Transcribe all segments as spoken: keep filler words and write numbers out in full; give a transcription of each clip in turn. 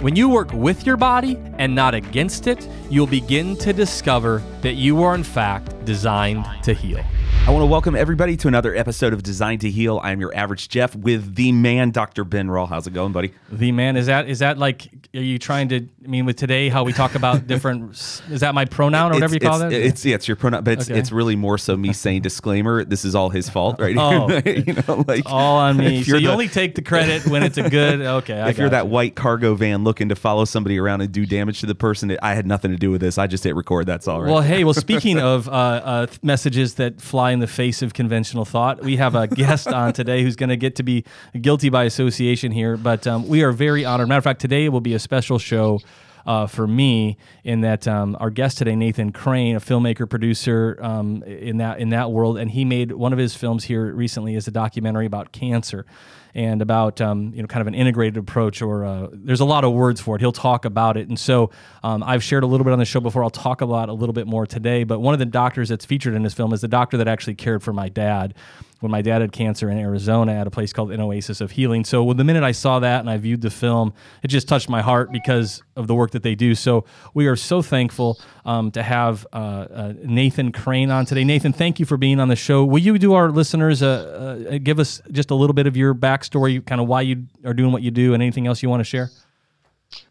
when you work with your body and not against it, you'll begin to discover that you are in fact designed to heal. I want to welcome everybody to another episode of Design to Heal. I'm your average Jeff with the man, Doctor Ben Rall. How's it going, buddy? The man, is that is that like, are you trying to, I mean, with today, how we talk about different, is that my pronoun or whatever it's, you call that? It? It's, yeah, it's your pronoun, but it's, okay. It's really more so me saying disclaimer, this is all his fault, right? Oh, you know, like, it's all on me. So you the, only take the credit when it's a good, okay, I If you're you. that white cargo van looking to follow somebody around and do damage to the person, I had nothing to do with this. I just hit record, that's all right. Well, hey, well, speaking of uh, uh, messages that fly in the face of conventional thought, we have a guest on today who's going to get to be guilty by association here, but um, we are very honored. Matter of fact, today will be a special show uh, for me in that um, our guest today, Nathan Crane, a filmmaker, producer um, in that in that world, and he made one of his films here recently is a documentary about cancer and about um, you know kind of an integrated approach, or uh, there's a lot of words for it. He'll talk about it. And so um, I've shared a little bit on the show before. I'll talk about a little bit more today. But one of the doctors that's featured in this film is the doctor that actually cared for my dad when my dad had cancer in Arizona at a place called An Oasis of Healing. So well, the minute I saw that and I viewed the film, it just touched my heart because of the work that they do. So we are so thankful um, to have uh, uh, Nathan Crane on today. Nathan, thank you for being on the show. Will you do our listeners, uh, uh, give us just a little bit of your backstory, kind of why you are doing what you do and anything else you want to share?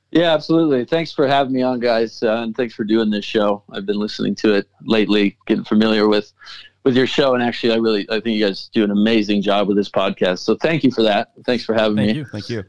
Yeah, absolutely. Thanks for having me on, guys. Uh, and thanks for doing this show. I've been listening to it lately, getting familiar with with your show, and actually I really I think you guys do an amazing job with this podcast. So thank you for that. Thanks for having thank me. You. Thank you.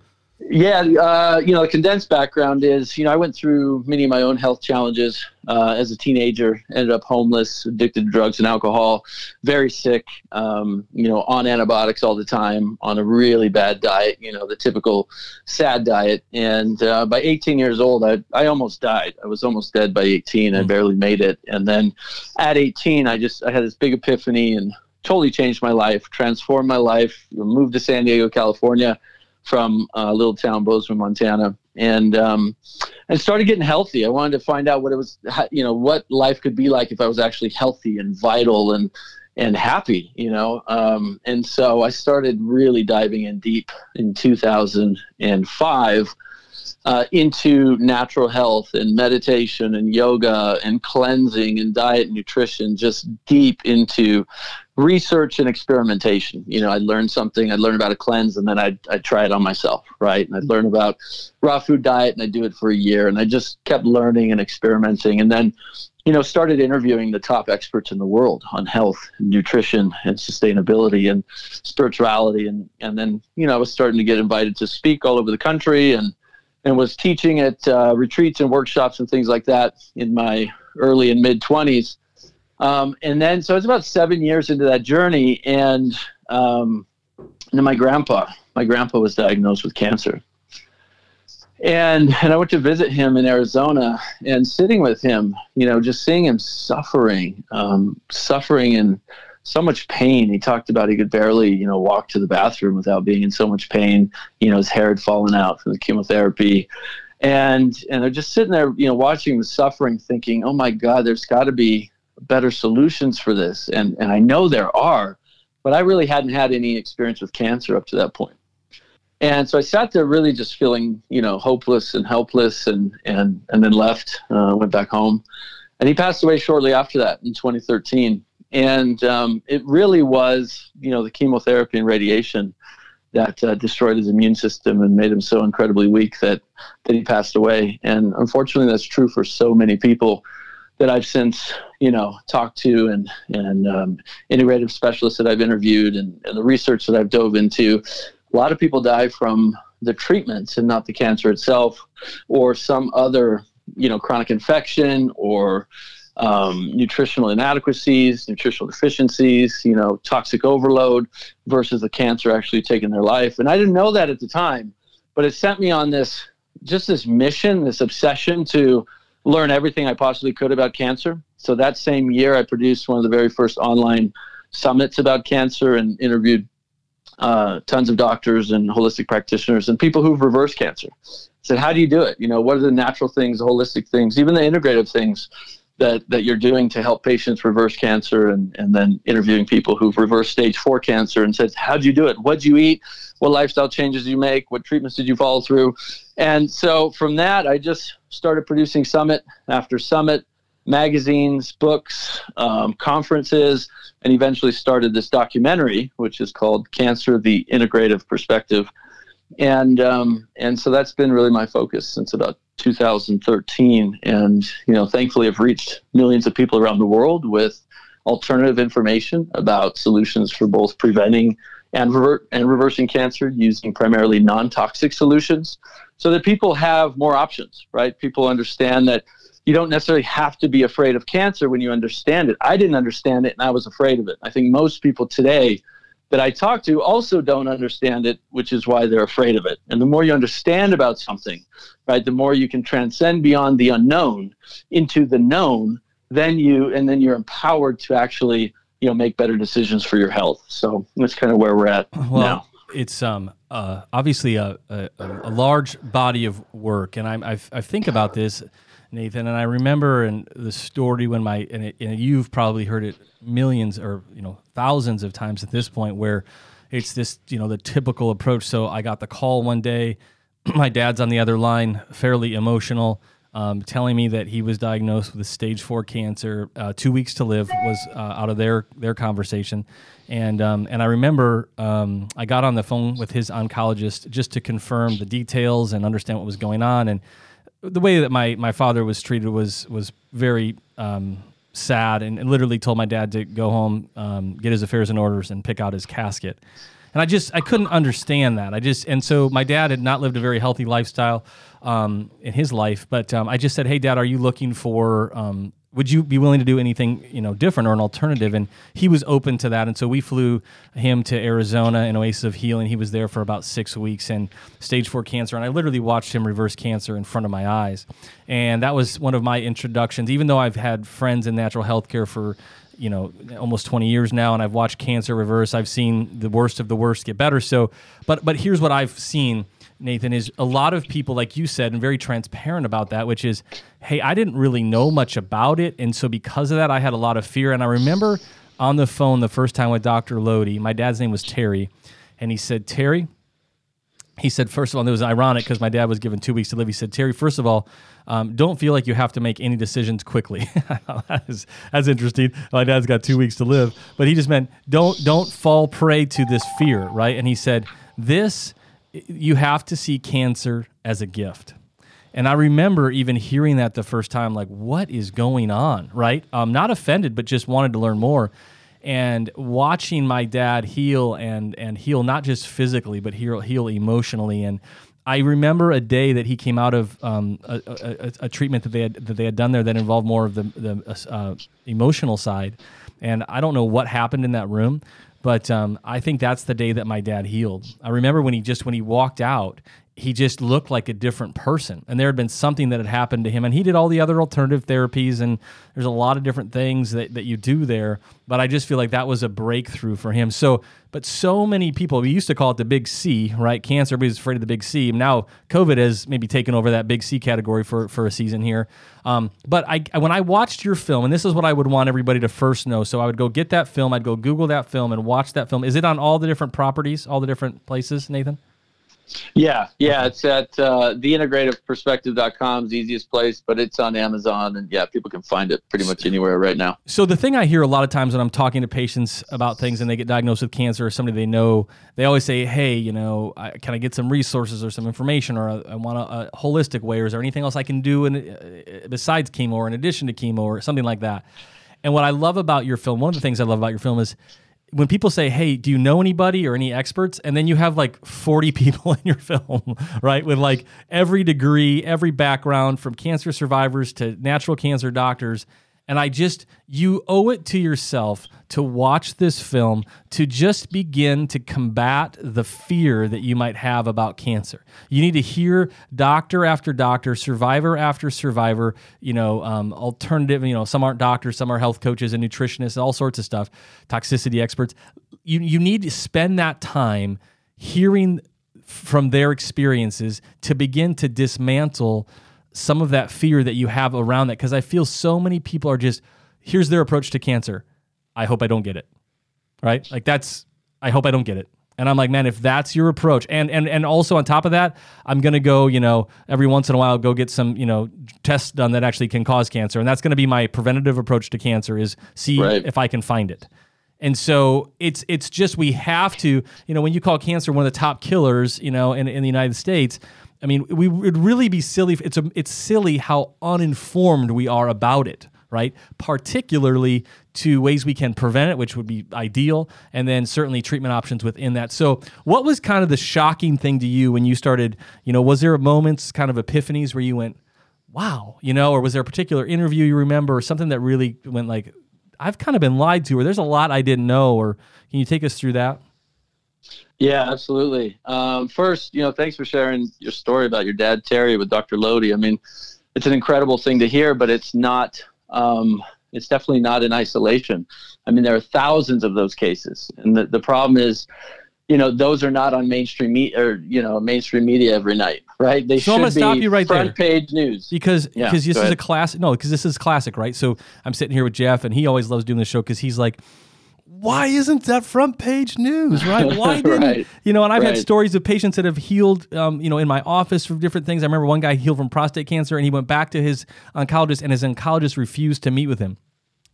Yeah, uh, you know, the condensed background is, you know, I went through many of my own health challenges uh, as a teenager, ended up homeless, addicted to drugs and alcohol, very sick, um, you know, on antibiotics all the time, on a really bad diet, you know, the typical sad diet. And uh, by eighteen years old, I, I almost died. I was almost dead by eighteen. Mm-hmm. I barely made it. And then at eighteen, I just, I had this big epiphany and totally changed my life, transformed my life, moved to San Diego, California, from a uh, little town, Bozeman, Montana, and um, and started getting healthy. I wanted to find out what it was, you know, what life could be like if I was actually healthy and vital and and happy, you know. Um, and so I started really diving in deep in two thousand five uh, into natural health and meditation and yoga and cleansing and diet and nutrition, just deep into research and experimentation. You know, I'd learn something, I'd learn about a cleanse, and then I'd, I'd try it on myself, right? And I'd learn about raw food diet, and I'd do it for a year, and I just kept learning and experimenting, and then, you know, started interviewing the top experts in the world on health, and nutrition, and sustainability, and spirituality, and, and then, you know, I was starting to get invited to speak all over the country, and, and was teaching at uh, retreats and workshops and things like that in my early and mid-twenties, Um, and then, so it's about seven years into that journey, and, um, and then my grandpa, my grandpa was diagnosed with cancer, and and I went to visit him in Arizona, and sitting with him, you know, just seeing him suffering, um, suffering in so much pain. He talked about he could barely, you know, walk to the bathroom without being in so much pain. You know, his hair had fallen out from the chemotherapy. And, and they're just sitting there, you know, watching the suffering, thinking, oh my God, there's got to be better solutions for this, and and I know there are, but I really hadn't had any experience with cancer up to that point. And so I sat there really just feeling, you know, hopeless and helpless, and and and then left, uh, went back home, and he passed away shortly after that in twenty thirteen. And um, it really was, you know, the chemotherapy and radiation that uh, destroyed his immune system and made him so incredibly weak that that he passed away. And unfortunately, that's true for so many people that I've since, you know, talked to, and and um, integrative specialists that I've interviewed, and, and the research that I've dove into. A lot of people die from the treatments and not the cancer itself, or some other, you know, chronic infection, or um, nutritional inadequacies, nutritional deficiencies, you know, toxic overload, versus the cancer actually taking their life. And I didn't know that at the time, but it sent me on this just this mission, this obsession to learn everything I possibly could about cancer. So that same year, I produced one of the very first online summits about cancer and interviewed uh, tons of doctors and holistic practitioners and people who've reversed cancer. I said, how do you do it? You know, what are the natural things, the holistic things, even the integrative things that, that you're doing to help patients reverse cancer? And, and then interviewing people who've reversed stage four cancer and said, how do you do it? What do you eat? What lifestyle changes do you make? What treatments did you follow through? And so from that, I just started producing summit after summit, magazines, books, um, conferences, and eventually started this documentary, which is called Cancer, the Integrative Perspective. And um, and so that's been really my focus since about two thousand thirteen. And, you know, thankfully I've reached millions of people around the world with alternative information about solutions for both preventing and revert and reversing cancer using primarily non-toxic solutions so that people have more options, right? People understand that you don't necessarily have to be afraid of cancer when you understand it. I didn't understand it, and I was afraid of it. I think most people today that I talk to also don't understand it, which is why they're afraid of it. And the more you understand about something, right, the more you can transcend beyond the unknown into the known, then you and then you're empowered to actually, you know, make better decisions for your health. So that's kind of where we're at well, now. It's um uh, obviously a, a a large body of work, and I I, I think about this, Nathan, and I remember and the story when my and, it, and you've probably heard it millions or you know thousands of times at this point, where it's this you know the typical approach. So I got the call one day, my dad's on the other line, fairly emotional, um, telling me that he was diagnosed with stage four cancer, uh, two weeks to live was uh, out of their their conversation, and um, and I remember um, I got on the phone with his oncologist just to confirm the details and understand what was going on. And the way that my, my father was treated was was very um, sad, and, and literally told my dad to go home, um, get his affairs in orders, and pick out his casket. And I just I couldn't understand that. I just and so my dad had not lived a very healthy lifestyle um, in his life, but um, I just said, "Hey, Dad, are you looking for? Um, would you be willing to do anything you know different or an alternative?" And he was open to that. And so we flew him to Arizona, An Oasis of Healing. He was there for about six weeks and stage four cancer. And I literally watched him reverse cancer in front of my eyes. And that was one of my introductions, even though I've had friends in natural healthcare for, you know, almost twenty years now. And I've watched cancer reverse. I've seen the worst of the worst get better. So, but, but here's what I've seen, Nathan, is a lot of people, like you said, and very transparent about that, which is, hey, I didn't really know much about it. And so because of that, I had a lot of fear. And I remember on the phone the first time with Doctor Lodi, my dad's name was Terry. And he said, Terry, he said, first of all, and it was ironic because my dad was given two weeks to live. He said, Terry, first of all, um, don't feel like you have to make any decisions quickly. that is, that's interesting. My dad's got two weeks to live. But he just meant don't, don't fall prey to this fear, right? And he said, this... you have to see cancer as a gift. And I remember even hearing that the first time, like, what is going on, right? I'm not offended, but just wanted to learn more. And watching my dad heal and and heal, not just physically, but heal, heal emotionally. And I remember a day that he came out of um, a, a, a treatment that they had that they had done there that involved more of the, the uh, emotional side. And I don't know what happened in that room, but um, I think that's the day that my dad healed. I remember when he just when he walked out, he just looked like a different person. And there had been something that had happened to him. And he did all the other alternative therapies, and there's a lot of different things that, that you do there. But I just feel like that was a breakthrough for him. So, but so many people, we used to call it the big C, right? Cancer, everybody's afraid of the big C. Now COVID has maybe taken over that big C category for, for a season here. Um, but I, when I watched your film, and this is what I would want everybody to first know. So I would go get that film. I'd go Google that film and watch that film. Is it on all the different properties, all the different places, Nathan? Yeah, yeah, it's at uh, the integrative perspective dot com is the easiest place, but it's on Amazon, and yeah, people can find it pretty much anywhere right now. So the thing I hear a lot of times when I'm talking to patients about things and they get diagnosed with cancer or somebody they know, they always say, hey, you know, I, can I get some resources or some information, or I, I want a, a holistic way, or is there anything else I can do in, besides chemo or in addition to chemo or something like that? And what I love about your film, one of the things I love about your film is, when people say, hey, do you know anybody or any experts? And then you have like forty people in your film, right? With like every degree, every background, from cancer survivors to natural cancer doctors. And I just, you owe it to yourself to watch this film, to just begin to combat the fear that you might have about cancer. You need to hear doctor after doctor, survivor after survivor, you know, um, alternative, you know, some aren't doctors, some are health coaches and nutritionists, all sorts of stuff, toxicity experts. You, you need to spend that time hearing from their experiences to begin to dismantle some of that fear that you have around that. Because I feel so many people are just, here's their approach to cancer. I hope I don't get it, right? Like that's, I hope I don't get it. And I'm like, man, if that's your approach, and and and also on top of that, I'm gonna go, you know, every once in a while, go get some, you know, tests done that actually can cause cancer, and that's gonna be my preventative approach to cancer is see right. if I can find it. And so it's it's just we have to, you know, when you call cancer one of the top killers, you know, in in the United States. I mean, we would really be silly. It's a, it's silly how uninformed we are about it, right? Particularly to ways we can prevent it, which would be ideal, and then certainly treatment options within that. So what was kind of the shocking thing to you when you started, you know, was there moments, kind of epiphanies where you went, wow, you know, or was there a particular interview you remember or something that really went like, I've kind of been lied to, or there's a lot I didn't know, or can you take us through that? Yeah, absolutely. Um, first, you know, thanks for sharing your story about your dad, Terry, with Doctor Lodi. I mean, it's an incredible thing to hear, but it's not, um, it's definitely not in isolation. I mean, there are thousands of those cases. And the, the problem is, you know, those are not on mainstream media or, you know, mainstream media every night, right? They so should I'm gonna stop be you right front there. Page news. Because yeah, cause this is a classic, no, because this is classic, right? So I'm sitting here with Jeff and he always loves doing this show because he's like, why isn't that front page news, right? Why didn't, right. you know, and I've right. had stories of patients that have healed, um, you know, in my office from different things. I remember one guy healed from prostate cancer and he went back to his oncologist and his oncologist refused to meet with him.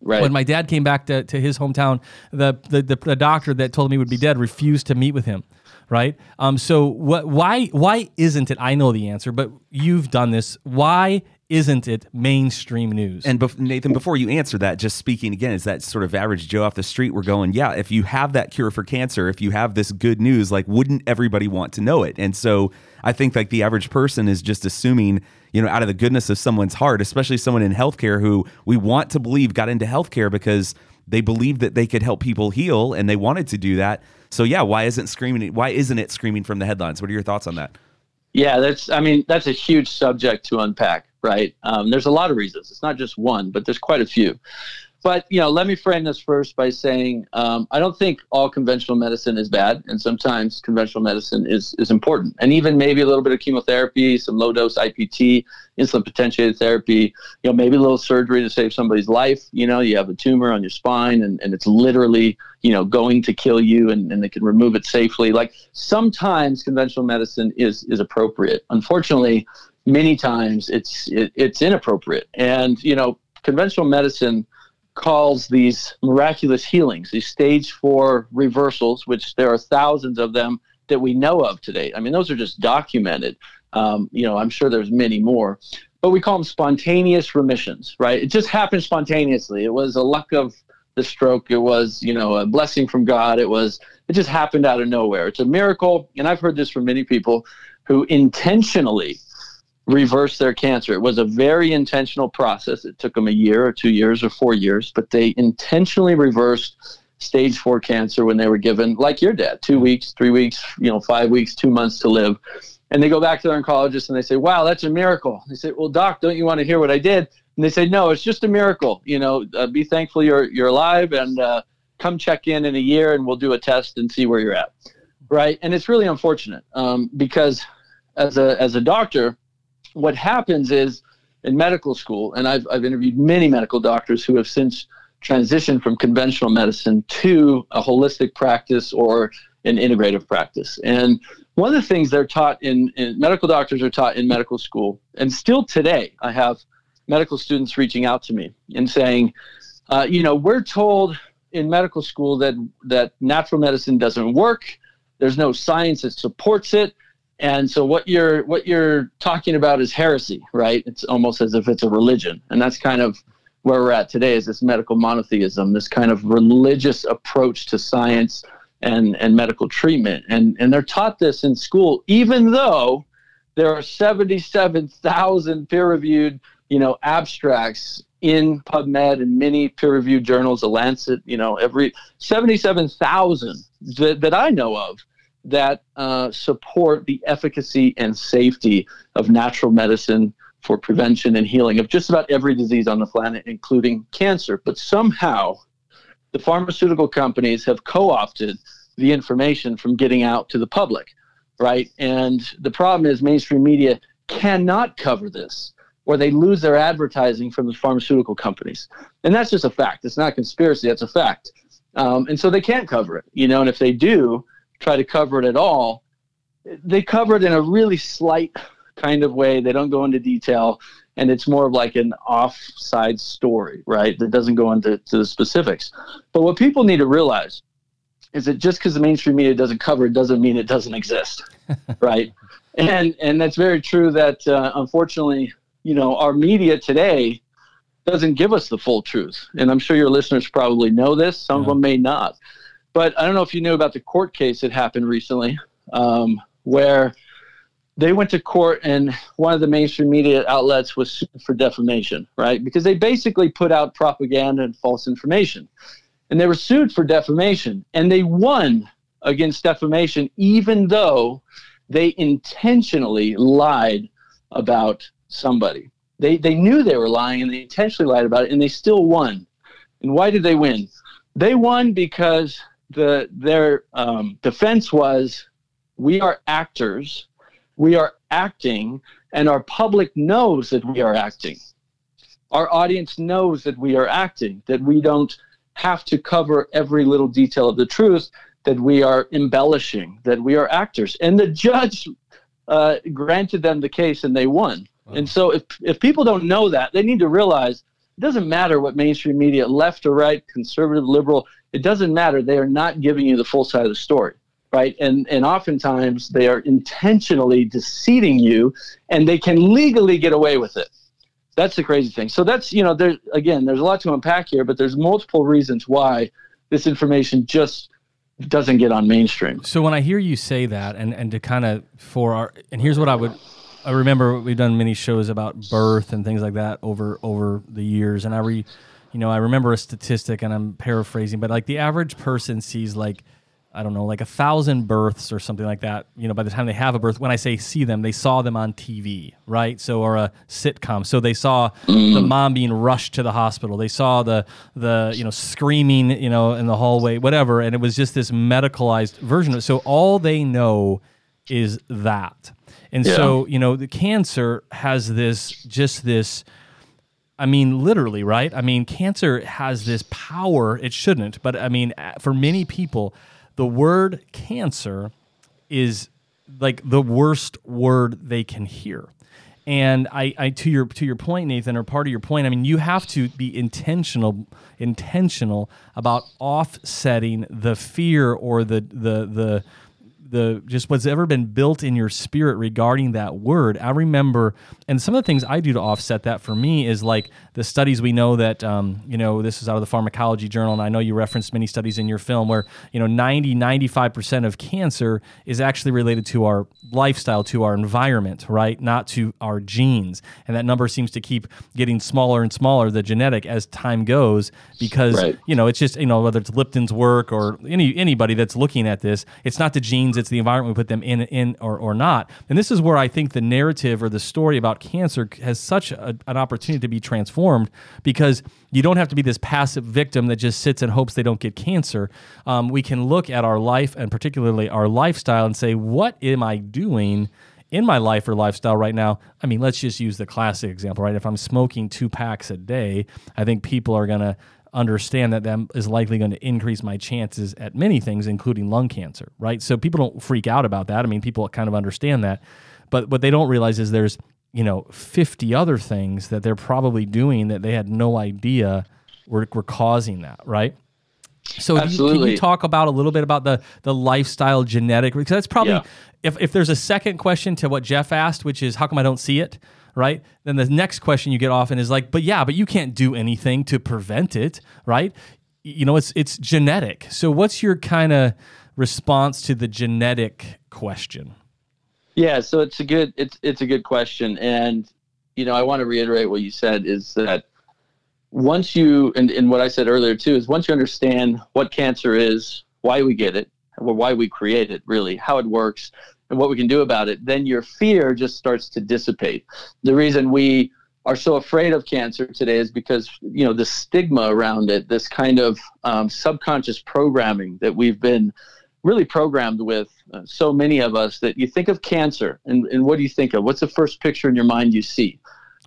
Right. When my dad came back to, to his hometown, the, the, the, the doctor that told him he would be dead refused to meet with him. Right. Um, so what, why, why isn't it? I know the answer, but you've done this. Why isn't it mainstream news? And bef- Nathan, before you answer that, just speaking again, is that sort of average Joe off the street? We're going, yeah, if you have that cure for cancer, if you have this good news, like wouldn't everybody want to know it? And so I think like the average person is just assuming, you know, out of the goodness of someone's heart, especially someone in healthcare who we want to believe got into healthcare because they believed that they could help people heal and they wanted to do that. So yeah, why isn't screaming? Why isn't it screaming from the headlines? What are your thoughts on that? Yeah, that's, I mean, that's a huge subject to unpack. Right. Um, there's a lot of reasons. It's not just one, but there's quite a few. But, you know, let me frame this first by saying um, I don't think all conventional medicine is bad. And sometimes conventional medicine is, is important. And even maybe a little bit of chemotherapy, some low dose I P T, insulin potentiated therapy, you know, maybe a little surgery to save somebody's life. You know, you have a tumor on your spine and, and it's literally, you know, going to kill you and, and they can remove it safely. Like sometimes conventional medicine is is appropriate. Unfortunately, many times it's it, it's inappropriate. And, you know, conventional medicine calls these miraculous healings, these stage four reversals, which there are thousands of them that we know of today. I mean, those are just documented. Um, you know, I'm sure there's many more, but we call them spontaneous remissions, right? It just happened spontaneously. It was a luck of the stroke. It was, you know, a blessing from God. It was, it just happened out of nowhere. It's a miracle. And I've heard this from many people who intentionally reverse their cancer. It was a very intentional process. It took them a year or two years or four years, but they intentionally reversed stage four cancer when they were given, like your dad, two weeks, three weeks, you know, five weeks, two months to live. And they go back to their oncologist and they say, wow, that's a miracle. They say, well, doc, don't you want to hear what I did? And they say, no, it's just a miracle. You know, uh, be thankful you're, you're alive and uh, come check in in a year and we'll do a test and see where you're at. Right. And it's really unfortunate um, because as a, as a doctor, what happens is in medical school, and I've I've interviewed many medical doctors who have since transitioned from conventional medicine to a holistic practice or an integrative practice. And one of the things they're taught in, in medical doctors are taught in medical school, and still today I have medical students reaching out to me and saying, uh, you know, we're told in medical school that that natural medicine doesn't work. There's no science that supports it. And so what you're what you're talking about is heresy, right? It's almost as if it's a religion. And that's kind of where we're at today is this medical monotheism, this kind of religious approach to science and, and medical treatment. And, and they're taught this in school, even though there are seventy-seven thousand peer-reviewed you know, abstracts in PubMed and many peer-reviewed journals, the Lancet, you know, every seventy-seven thousand that, that I know of that uh, support the efficacy and safety of natural medicine for prevention and healing of just about every disease on the planet, including cancer. But somehow the pharmaceutical companies have co-opted the information from getting out to the public, right? And the problem is mainstream media cannot cover this, or they lose their advertising from the pharmaceutical companies. And that's just a fact. It's not a conspiracy. That's a fact. Um, and so they can't cover it, you know, and if they do try to cover it at all, they cover it in a really slight kind of way. They don't go into detail, and it's more of like an offside story, right, that doesn't go into to the specifics. But what people need to realize is that just because the mainstream media doesn't cover it doesn't mean it doesn't exist, right? And and that's very true that, uh, unfortunately, you know, our media today doesn't give us the full truth. And I'm sure your listeners probably know this. Some yeah. of them may not. But I don't know if you knew about the court case that happened recently, um, where they went to court and one of the mainstream media outlets was sued for defamation, right? Because they basically put out propaganda and false information. And they were sued for defamation. And they won against defamation, even though they intentionally lied about somebody. They they knew they were lying, and they intentionally lied about it, and they still won. And why did they win? They won because the their um, defense was, we are actors, we are acting, and our public knows that we are acting. Our audience knows that we are acting, that we don't have to cover every little detail of the truth, that we are embellishing, that we are actors. And the judge uh, granted them the case, and they won. And so if if people don't know that, they need to realize it doesn't matter what mainstream media, left or right, conservative, liberal, it doesn't matter. They are not giving you the full side of the story, right? And and oftentimes they are intentionally deceiving you, and they can legally get away with it. That's the crazy thing. So that's, you know, there again, there's a lot to unpack here, but there's multiple reasons why this information just doesn't get on mainstream. So when I hear you say that, and, and to kind of for our, and here's what I would... I remember we've done many shows about birth and things like that over over the years, and I re, you know, I remember a statistic, and I'm paraphrasing, but like the average person sees like, I don't know, like a thousand births or something like that. You know, by the time they have a birth, when I say see them, they saw them on T V, right? So or a sitcom. So they saw the mom being rushed to the hospital. They saw the the you know screaming, you know, in the hallway, whatever, and it was just this medicalized version of it. So all they know is that. And yeah. so, you know, the cancer has this, just this, I mean, literally, right? I mean, cancer has this power. It shouldn't, but I mean, for many people, the word cancer is like the worst word they can hear. And I, I to your to your point, Nathan, or part of your point, I mean, you have to be intentional, intentional about offsetting the fear or the the the. The just what's ever been built in your spirit regarding that word. I remember, and some of the things I do to offset that for me is like the studies we know that, um, you know, this is out of the pharmacology journal, and I know you referenced many studies in your film where, you know, ninety, ninety-five percent of cancer is actually related to our lifestyle, to our environment, right? Not to our genes. And that number seems to keep getting smaller and smaller, the genetic, as time goes, because, right. you know, it's just, you know, whether it's Lipton's work or any anybody that's looking at this, it's not the genes, it's the environment we put them in, in or, or not. And this is where I think the narrative or the story about cancer has such a, an opportunity to be transformed, because you don't have to be this passive victim that just sits and hopes they don't get cancer. Um, we can look at our life, and particularly our lifestyle, and say, what am I doing in my life or lifestyle right now? I mean, let's just use the classic example, right? If I'm smoking two packs a day, I think people are going to understand that that is likely going to increase my chances at many things, including lung cancer, right? So people don't freak out about that. I mean, people kind of understand that. But what they don't realize is there's, you know, fifty other things that they're probably doing that they had no idea were, were causing that, right? So Absolutely. Can you talk about a little bit about the the lifestyle genetic? Because that's probably, yeah. if, if there's a second question to what Jeff asked, which is, how come I don't see it? Right? Then the next question you get often is like, but yeah, but you can't do anything to prevent it, right? You know, it's it's genetic. So what's your kind of response to the genetic question? Yeah, so it's a good it's it's a good question, and you know, I want to reiterate what you said is that once you, and, and what I said earlier too, is once you understand what cancer is, why we get it, or why we create it really, how it works, and what we can do about it, then your fear just starts to dissipate. The reason we are so afraid of cancer today is because, you know, the stigma around it, this kind of um, subconscious programming that we've been really programmed with, uh, so many of us, that you think of cancer and, and what do you think of? What's the first picture in your mind you see?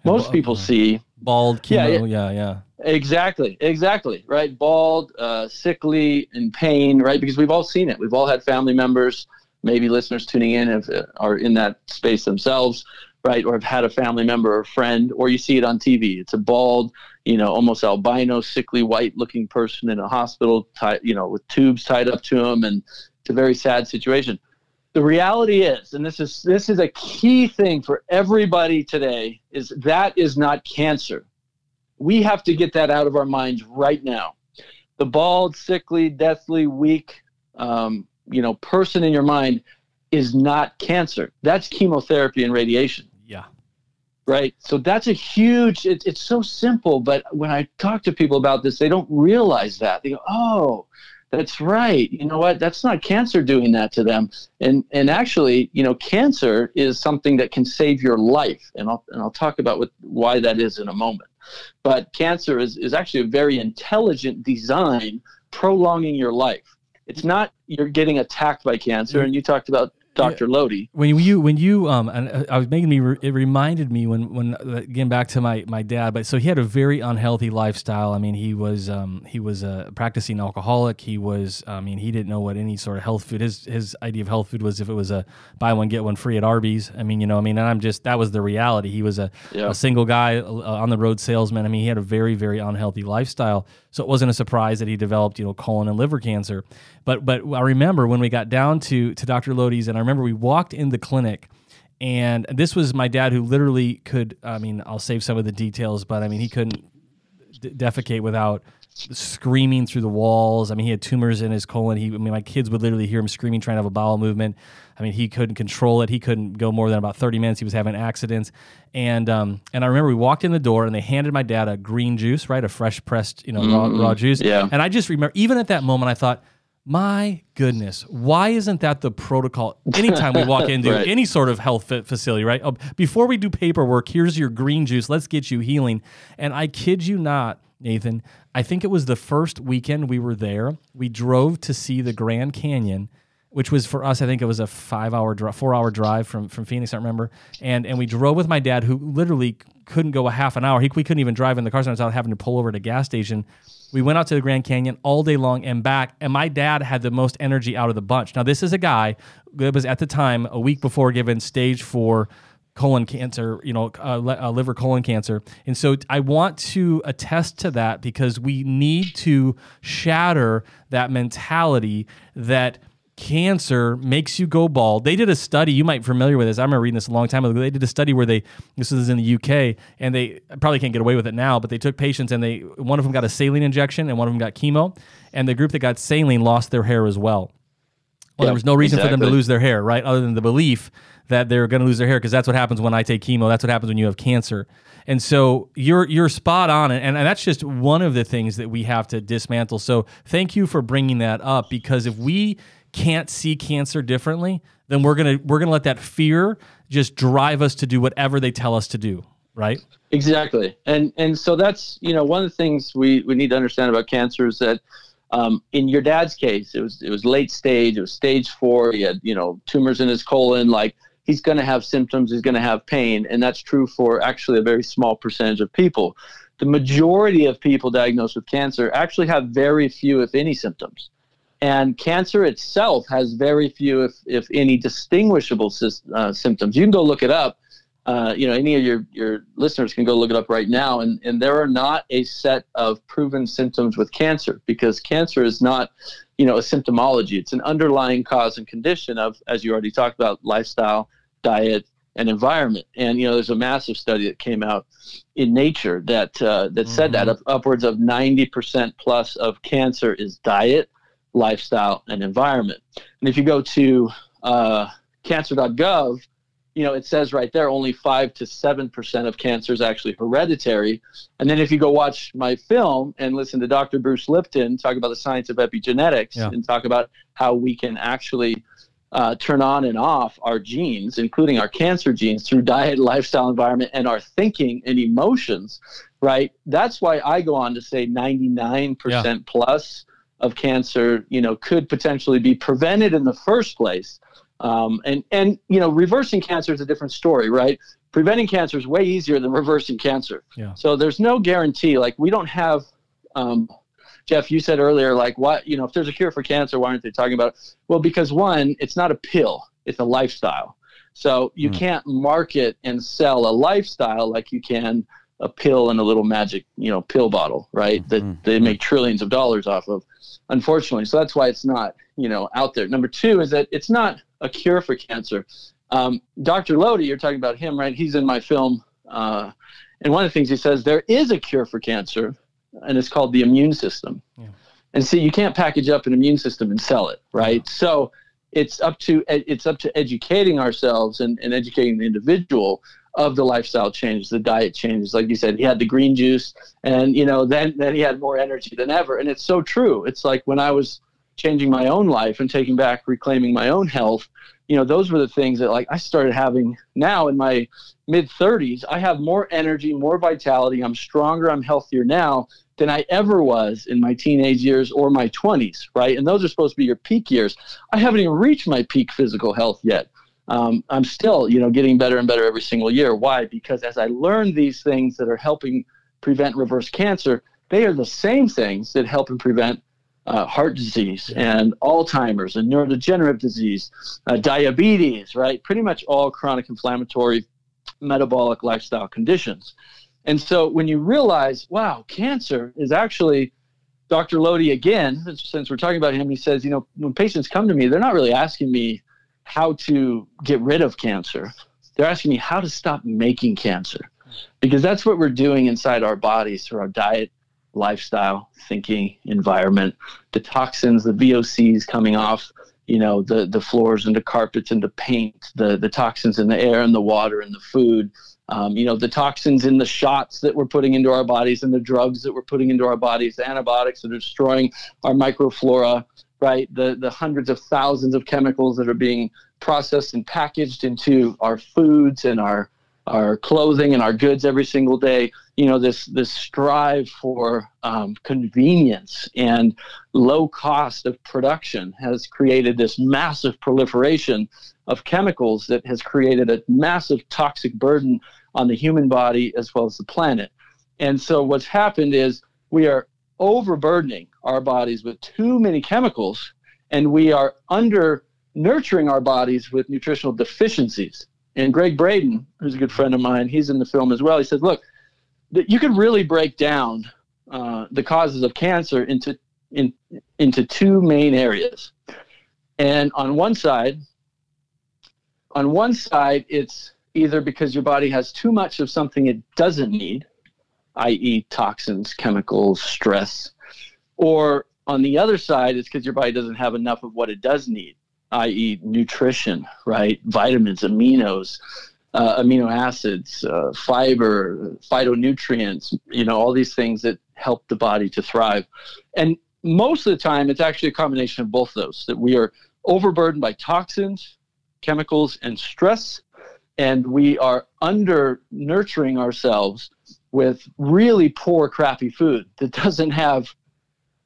Most people see bald, chemo, yeah, yeah, yeah. Exactly, exactly, right? Bald, uh, sickly, in pain, right? Because we've all seen it. We've all had family members, maybe listeners tuning in if, uh, are in that space themselves, right? Or have had a family member or friend, or you see it on T V. It's a bald, you know, almost albino, sickly, white-looking person in a hospital, tie, you know, with tubes tied up to him, and it's a very sad situation. The reality is, and this is this is a key thing for everybody today, is that is not cancer. We have to get that out of our minds right now. The bald, sickly, deathly, weak, um, you know, person in your mind is not cancer. That's chemotherapy and radiation. Yeah. Right? So that's a huge, it, it's so simple, but when I talk to people about this, they don't realize that. They go, oh, that's right. You know what? That's not cancer doing that to them. And and actually, you know, cancer is something that can save your life. And I'll and I'll talk about what, why that is in a moment. But cancer is, is actually a very intelligent design prolonging your life. It's not you're getting attacked by cancer. And you talked about Doctor Lodi. When you when you um, and I was making me re- it reminded me when when again back to my, my dad. But so he had a very unhealthy lifestyle. I mean, he was um he was a practicing alcoholic. He was I mean he didn't know what any sort of health food. His his idea of health food was if it was a buy one get one free at Arby's. I mean you know I mean and I'm just that was the reality. He was a, yeah. a single guy uh, on the road salesman. I mean he had a very very unhealthy lifestyle. So it wasn't a surprise that he developed you know colon and liver cancer. But but I remember when we got down to to Doctor Lodi's, and I remember we walked in the clinic, and this was my dad who literally could, I mean, I'll save some of the details, but I mean, he couldn't d- defecate without screaming through the walls. I mean, he had tumors in his colon. He, I mean, my kids would literally hear him screaming, trying to have a bowel movement. I mean, he couldn't control it. He couldn't go more than about thirty minutes. He was having accidents. And um, and I remember we walked in the door, and they handed my dad a green juice, right? A fresh pressed, you know, mm-hmm. raw, raw juice. Yeah. And I just remember, even at that moment, I thought, my goodness, why isn't that the protocol? Anytime we walk into right. any sort of health facility, right? Oh, before we do paperwork, here's your green juice. Let's get you healing. And I kid you not, Nathan, I think it was the first weekend we were there. We drove to see the Grand Canyon, which was for us, I think it was a five-hour, dri- four-hour drive from, from Phoenix, I remember. And and we drove with my dad, who literally couldn't go a half an hour. He, we couldn't even drive in the car without having to pull over at a gas station. We went out to the Grand Canyon all day long and back, and my dad had the most energy out of the bunch. Now, this is a guy that was, at the time, a week before given stage four colon cancer, you know, uh, uh, liver colon cancer. And so I want to attest to that, because we need to shatter that mentality that cancer makes you go bald. They did a study, you might be familiar with this. I remember reading this a long time ago. They did a study where they, this was in the U K, and they probably can't get away with it now, but they took patients, and they one of them got a saline injection and one of them got chemo. And the group that got saline lost their hair as well. Well, yeah, there was no reason exactly. for them to lose their hair, right? Other than the belief that they're going to lose their hair, because that's what happens when I take chemo. That's what happens when you have cancer. And so you're you're spot on, and, and that's just one of the things that we have to dismantle. So thank you for bringing that up, because if we can't see cancer differently, then we're gonna we're gonna let that fear just drive us to do whatever they tell us to do, right? Exactly. And and so that's, you know, one of the things we, we need to understand about cancer is that um, in your dad's case, it was it was late stage, it was stage four, he had, you know, tumors in his colon, like he's gonna have symptoms, he's gonna have pain, and that's true for actually a very small percentage of people. The majority of people diagnosed with cancer actually have very few, if any, symptoms. And cancer itself has very few, if, if any, distinguishable uh, symptoms. You can go look it up. Uh, you know, any of your, your listeners can go look it up right now. And, and there are not a set of proven symptoms with cancer, because cancer is not, you know, a symptomology. It's an underlying cause and condition of, as you already talked about, lifestyle, diet, and environment. And, you know, there's a massive study that came out in Nature that, uh, that mm-hmm. said that up, upwards of ninety percent plus of cancer is diet, lifestyle, and environment. And if you go to uh, cancer dot gov, you know, it says right there only five to seven percent of cancer is actually hereditary. And then if you go watch my film and listen to Doctor Bruce Lipton talk about the science of epigenetics yeah. and talk about how we can actually uh, turn on and off our genes, including our cancer genes, through diet, lifestyle, environment, and our thinking and emotions, right? That's why I go on to say ninety-nine percent yeah. plus of cancer, you know, could potentially be prevented in the first place. Um, and, and, you know, reversing cancer is a different story, right? Preventing cancer is way easier than reversing cancer. Yeah. So there's no guarantee. Like, we don't have, um, Jeff, you said earlier, like, what, you know, if there's a cure for cancer, why aren't they talking about it? Well, because one, it's not a pill, it's a lifestyle. So you mm. can't market and sell a lifestyle like you can a pill in a little magic, you know, pill bottle, right? Mm-hmm. That they make trillions of dollars off of, unfortunately. So that's why it's not, you know, out there. Number two is that it's not a cure for cancer. Um, Doctor Lodi, you're talking about him, right? He's in my film. Uh, and one of the things he says, there is a cure for cancer, and it's called the immune system. Yeah. And see, you can't package up an immune system and sell it, right? Yeah. So it's up to it's up to educating ourselves and, and educating the individual of the lifestyle changes, the diet changes. Like you said, he had the green juice, and, you know, then, then he had more energy than ever. And it's so true. It's like when I was changing my own life and taking back, reclaiming my own health, you know, those were the things that, like, I started having now in my mid thirties. I have more energy, more vitality. I'm stronger, I'm healthier now than I ever was in my teenage years or my twenties, right? And those are supposed to be your peak years. I haven't even reached my peak physical health yet. Um, I'm still, you know, getting better and better every single year. Why? Because as I learn these things that are helping prevent, reverse cancer, they are the same things that help and prevent uh, heart disease yeah. and Alzheimer's and neurodegenerative disease, uh, diabetes, right? Pretty much all chronic inflammatory metabolic lifestyle conditions. And so when you realize, wow, cancer is actually, Doctor Lodi again, since we're talking about him, he says, you know, when patients come to me, they're not really asking me how to get rid of cancer. They're asking me how to stop making cancer, because that's what we're doing inside our bodies through our diet, lifestyle, thinking, environment, the toxins, the V O Cs coming off, you know, the, the floors and the carpets and the paint, the, the toxins in the air and the water and the food, um, you know, the toxins in the shots that we're putting into our bodies and the drugs that we're putting into our bodies, the antibiotics that are destroying our microflora, right? The the hundreds of thousands of chemicals that are being processed and packaged into our foods and our our clothing and our goods every single day. You know, this this strive for um, convenience and low cost of production has created this massive proliferation of chemicals that has created a massive toxic burden on the human body as well as the planet. And so what's happened is we are overburdening our bodies with too many chemicals, and we are under nurturing our bodies with nutritional deficiencies. And Greg Braden, who's a good friend of mine, he's in the film as well. He says, look, that you can really break down uh, the causes of cancer into in, into two main areas. And on one side, on one side, it's either because your body has too much of something it doesn't need, that is toxins, chemicals, stress, or on the other side, it's because your body doesn't have enough of what it does need, that is nutrition, right? Vitamins, aminos, uh, amino acids, uh, fiber, phytonutrients, you know, all these things that help the body to thrive. And most of the time, it's actually a combination of both those, that we are overburdened by toxins, chemicals, and stress, and we are under nurturing ourselves with really poor, crappy food that doesn't have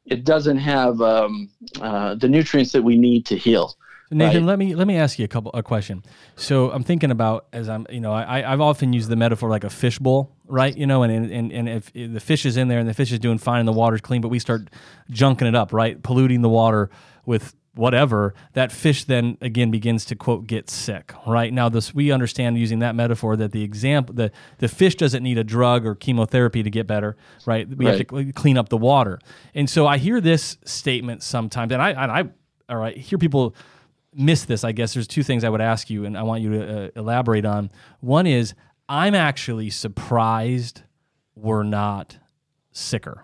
it doesn't have um, uh, the nutrients that we need to heal. Nathan, right? let me let me ask you a couple a question. So I'm thinking about, as I'm, you know, I I've often used the metaphor like a fishbowl, right? You know, and and and if the fish is in there and the fish is doing fine and the water's clean, but we start junking it up, right? Polluting the water with whatever, that fish then again begins to, quote, get sick, right? Now, this we understand using that metaphor that the example, the, the fish doesn't need a drug or chemotherapy to get better, right? We right. have to clean up the water. And so I hear this statement sometimes, and I, and I all right, hear people miss this, I guess. There's two things I would ask you, and I want you to uh, elaborate on. One is, I'm actually surprised we're not sicker.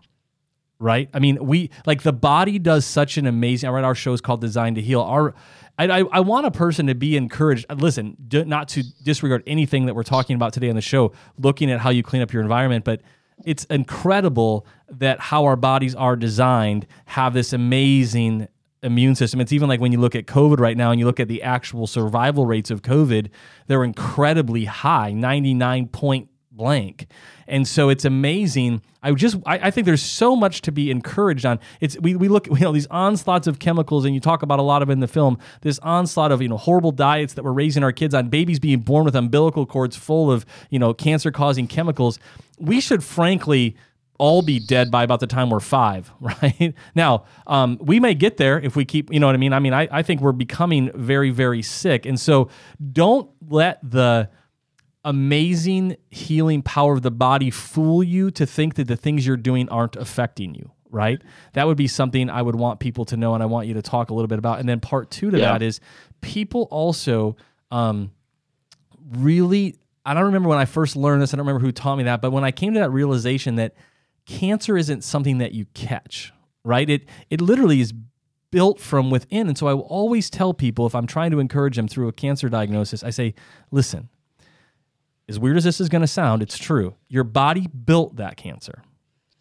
right? I mean, we like the body does such an amazing. I read our show is called Design to Heal. Our I, I, I want a person to be encouraged. Listen, do, not to disregard anything that we're talking about today on the show, looking at how you clean up your environment, but it's incredible that how our bodies are designed have this amazing immune system. It's even like when you look at COVID right now and you look at the actual survival rates of COVID, they're incredibly high, ninety-nine point blank. And so it's amazing. I just, I, I think there's so much to be encouraged on. It's, we, we look, you know, these onslaughts of chemicals, and you talk about a lot of it in the film, this onslaught of, you know, horrible diets that we're raising our kids on, babies being born with umbilical cords full of, you know, cancer causing chemicals. We should frankly all be dead by about the time we're five, right? Now, um, we may get there if we keep, you know what I mean? I mean, I, I think we're becoming very, very sick. And so don't let the amazing healing power of the body fool you to think that the things you're doing aren't affecting you, right? That would be something I would want people to know, and I want you to talk a little bit about. And then part two to yeah. that is people also um, really, I don't remember when I first learned this, I don't remember who taught me that, but when I came to that realization that cancer isn't something that you catch, right? It it literally is built from within. And so I will always tell people, if I'm trying to encourage them through a cancer diagnosis, I say, listen, as weird as this is going to sound, it's true. Your body built that cancer,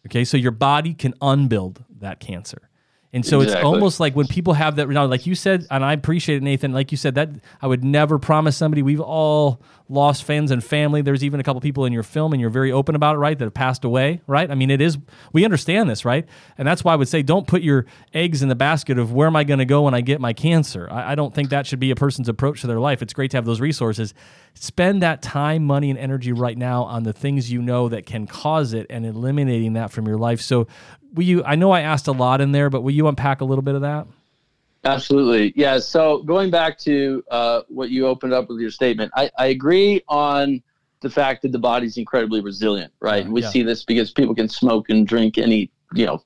okay? So your body can unbuild that cancer. And so exactly. It's almost like when people have that, you know, like you said, and I appreciate it, Nathan, like you said, that I would never promise somebody. We've all lost friends and family. There's even a couple people in your film, and you're very open about it, right, that have passed away, right? I mean, it is, we understand this, right? And that's why I would say don't put your eggs in the basket of where am I going to go when I get my cancer. I, I don't think that should be a person's approach to their life. It's great to have those resources. Spend that time, money, and energy right now on the things you know that can cause it and eliminating that from your life. So will you, I know I asked a lot in there, but will you unpack a little bit of that? Absolutely. Yeah. So going back to uh, what you opened up with your statement, I, I agree on the fact that the body's incredibly resilient, right? Yeah, and we yeah. see this because people can smoke and drink and eat, you know,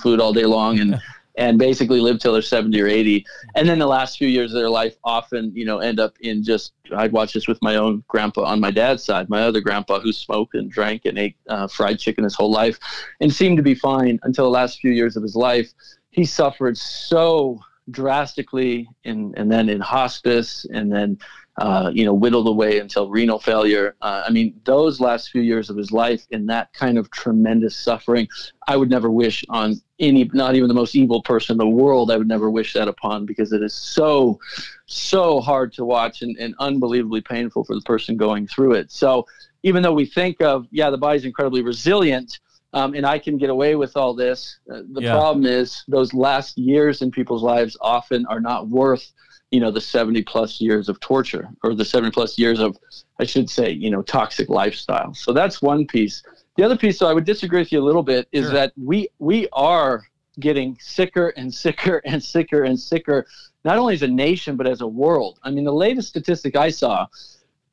food all day long and, and basically live till they're seventy or eighty. And then the last few years of their life often, you know, end up in just, I'd watch this with my own grandpa on my dad's side, my other grandpa who smoked and drank and ate uh, fried chicken his whole life and seemed to be fine until the last few years of his life. He suffered so drastically in, and then in hospice and then, uh, you know, whittled away until renal failure. Uh, I mean, those last few years of his life in that kind of tremendous suffering, I would never wish on any, not even the most evil person in the world, I would never wish that upon, because it is so, so hard to watch and, and unbelievably painful for the person going through it. So even though we think of, yeah, the body's incredibly resilient, Um, and I can get away with all this. Uh, the yeah. problem is those last years in people's lives often are not worth, you know, the seventy plus years of torture or the seventy plus years of, I should say, you know, toxic lifestyle. So that's one piece. The other piece, so I would disagree with you a little bit, is sure. that we we are getting sicker and sicker and sicker and sicker, not only as a nation, but as a world. I mean, the latest statistic I saw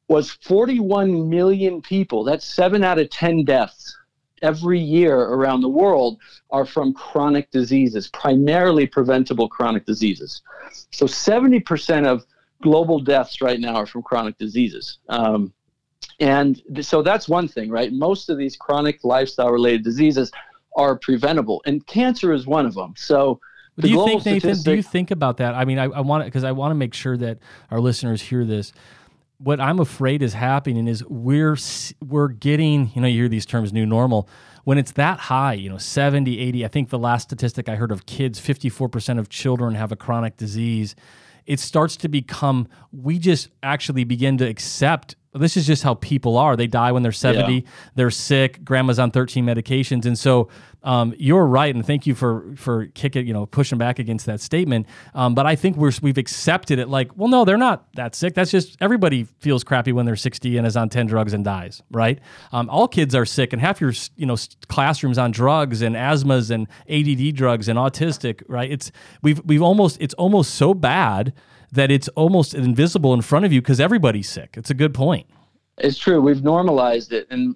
was forty-one million people. That's seven out of ten deaths every year around the world are from chronic diseases, primarily preventable chronic diseases. So seventy percent of global deaths right now are from chronic diseases. Um, and th- so that's one thing, right? Most of these chronic lifestyle-related diseases are preventable, and cancer is one of them. So do you think, Nathan, do you think about that? I mean, I, I want to, because I want to make sure that our listeners hear this. What I'm afraid is happening is we're we're getting, you know, you hear these terms, new normal. When it's that high, you know, seventy, eighty, I think the last statistic I heard of kids, fifty-four percent of children have a chronic disease. It starts to become, we just actually begin to accept, this is just how people are. They die when they're seventy, yeah. they're sick, grandma's on thirteen medications. And so um, you're right, and thank you for for kicking, you know, pushing back against that statement. Um, but I think we're, we've accepted it like, well, no, they're not that sick. That's just, everybody feels crappy when they're sixty and is on ten drugs and dies, right? Um, all kids are sick, and half your, you know, classrooms on drugs and asthmas and A D D drugs and autistic, right? It's, we've, we've almost, it's almost so bad that it's almost invisible in front of you because everybody's sick. It's a good point. It's true. We've normalized it. And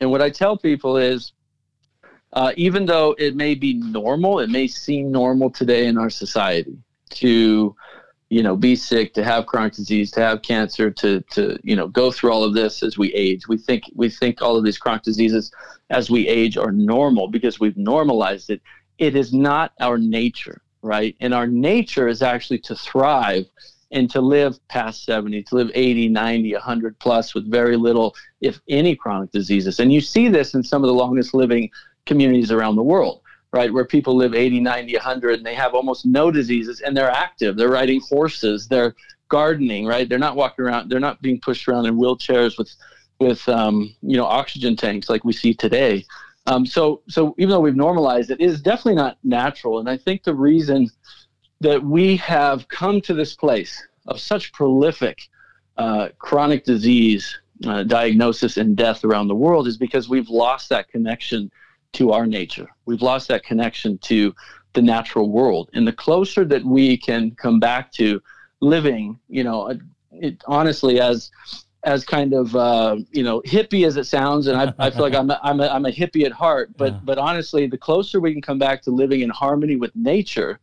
and what I tell people is, uh, even though it may be normal, it may seem normal today in our society to, you know, be sick, to have Crohn's disease, to have cancer, to, to, you know, go through all of this as we age. We think, we think all of these chronic diseases as we age are normal because we've normalized it. It is not our nature, right? And our nature is actually to thrive and to live past seventy, to live eighty, ninety, one hundred plus with very little, if any, chronic diseases. And you see this in some of the longest living communities around the world, right, where people live eighty, ninety, one hundred, and they have almost no diseases, and they're active. They're riding horses. They're gardening, right? They're not walking around. They're not being pushed around in wheelchairs with, with um, you know, oxygen tanks like we see today. Um, so, so even though we've normalized it, it is definitely not natural. And I think the reason that we have come to this place of such prolific uh, chronic disease uh, diagnosis and death around the world is because we've lost that connection to our nature. We've lost that connection to the natural world. And the closer that we can come back to living, you know, it, honestly, as as kind of, uh, you know, hippie as it sounds, and I, I feel like I'm a, I'm, a, I'm a hippie at heart, but yeah. but honestly, the closer we can come back to living in harmony with nature,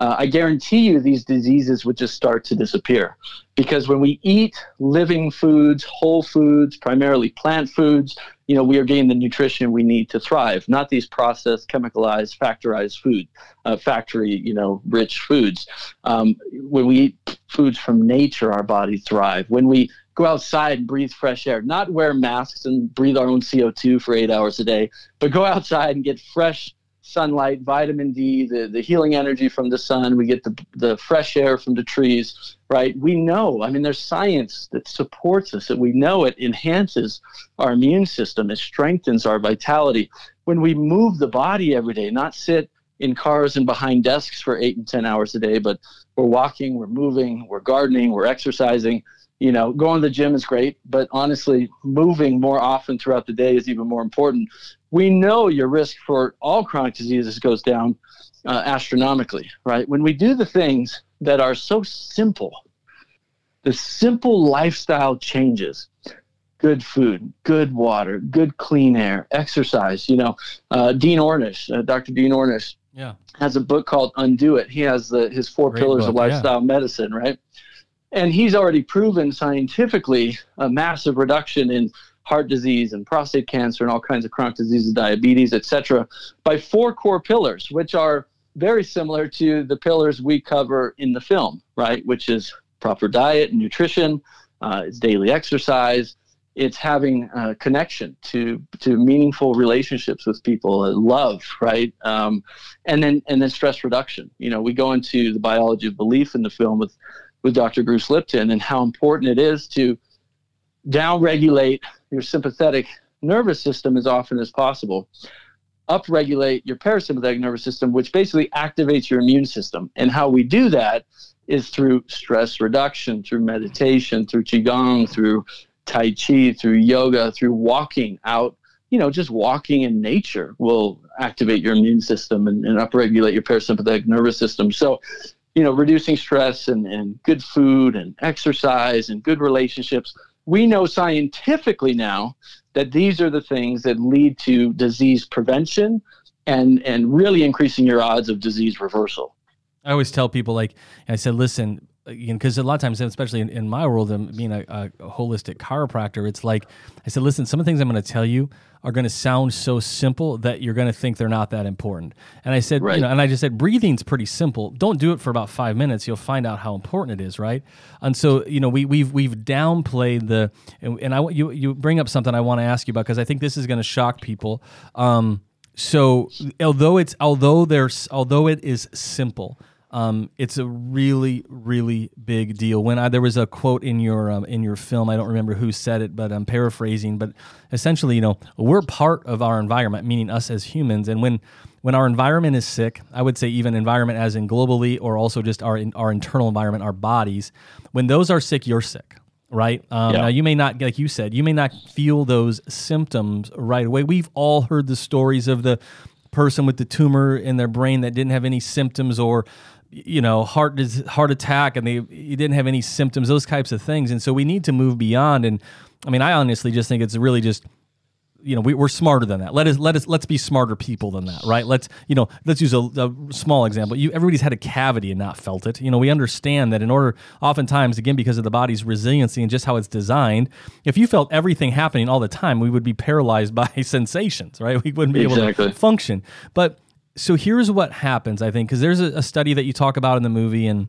uh, I guarantee you these diseases would just start to disappear. Because when we eat living foods, whole foods, primarily plant foods, you know, we are getting the nutrition we need to thrive, not these processed, chemicalized, factorized food, uh, factory, you know, rich foods. Um, when we eat foods from nature, our bodies thrive. When we go outside and breathe fresh air, not wear masks and breathe our own C O two for eight hours a day, but go outside and get fresh sunlight, vitamin D, the, the healing energy from the sun. We get the the fresh air from the trees, right? We know, I mean, there's science that supports us, that we know it enhances our immune system. It strengthens our vitality. When we move the body every day, not sit in cars and behind desks for eight and ten hours a day, but we're walking, we're moving, we're gardening, we're exercising. You know, going to the gym is great, but honestly, moving more often throughout the day is even more important. We know your risk for all chronic diseases goes down uh, astronomically, right? When we do the things that are so simple, the simple lifestyle changes, good food, good water, good clean air, exercise, you know, uh, Dean Ornish, uh, Doctor Dean Ornish yeah. has a book called Undo It. He has the, his four great pillars book, of lifestyle yeah. medicine, right? And he's already proven scientifically a massive reduction in heart disease and prostate cancer and all kinds of chronic diseases, diabetes, et cetera, by four core pillars, which are very similar to the pillars we cover in the film, right? Which is proper diet and nutrition, uh, it's daily exercise, it's having a connection to, to meaningful relationships with people, uh, love, right? Um, and then, and then stress reduction. You know, we go into the biology of belief in the film with, with Doctor Bruce Lipton and how important it is to downregulate your sympathetic nervous system as often as possible, upregulate your parasympathetic nervous system, which basically activates your immune system. And how we do that is through stress reduction, through meditation, through Qigong, through Tai Chi, through yoga, through walking out. You know, just walking in nature will activate your immune system and, and upregulate your parasympathetic nervous system. So, you know, reducing stress and, and good food and exercise and good relationships. We know scientifically now that these are the things that lead to disease prevention and, and really increasing your odds of disease reversal. I always tell people, like I said, listen, because a lot of times, especially in, in my world, I'm being a, a holistic chiropractor, it's like, I said, listen, some of the things I'm going to tell you are going to sound so simple that you're going to think they're not that important. And I said, right. you know, and I just said, breathing's pretty simple. Don't do it for about five minutes. You'll find out how important it is, right? And so, you know, we, we've we've downplayed the, and, and I you you bring up something I want to ask you about, because I think this is going to shock people. Um, so although it's although there's although it is simple. Um, it's a really, really big deal. When I, there was a quote in your um, in your film, I don't remember who said it, but I'm paraphrasing. But essentially, you know, we're part of our environment, meaning us as humans. And when when our environment is sick, I would say even environment as in globally, or also just our our internal environment, our bodies. When those are sick, you're sick. Right. Um, yeah. Now, you may not, like you said, you may not feel those symptoms right away. We've all heard the stories of the person with the tumor in their brain that didn't have any symptoms, or you know, heart heart attack, and they you didn't have any symptoms, those types of things. And so we need to move beyond. And I mean, I honestly just think it's really just you know, we, we're smarter than that. Let us, let us, let's be smarter people than that, right? Let's, you know, let's use a, a small example. You, everybody's had a cavity and not felt it. You know, we understand that in order, oftentimes, again, because of the body's resiliency and just how it's designed, if you felt everything happening all the time, we would be paralyzed by sensations, right? We wouldn't be exactly. able to function. But so here's what happens, I think, because there's a, a study that you talk about in the movie, and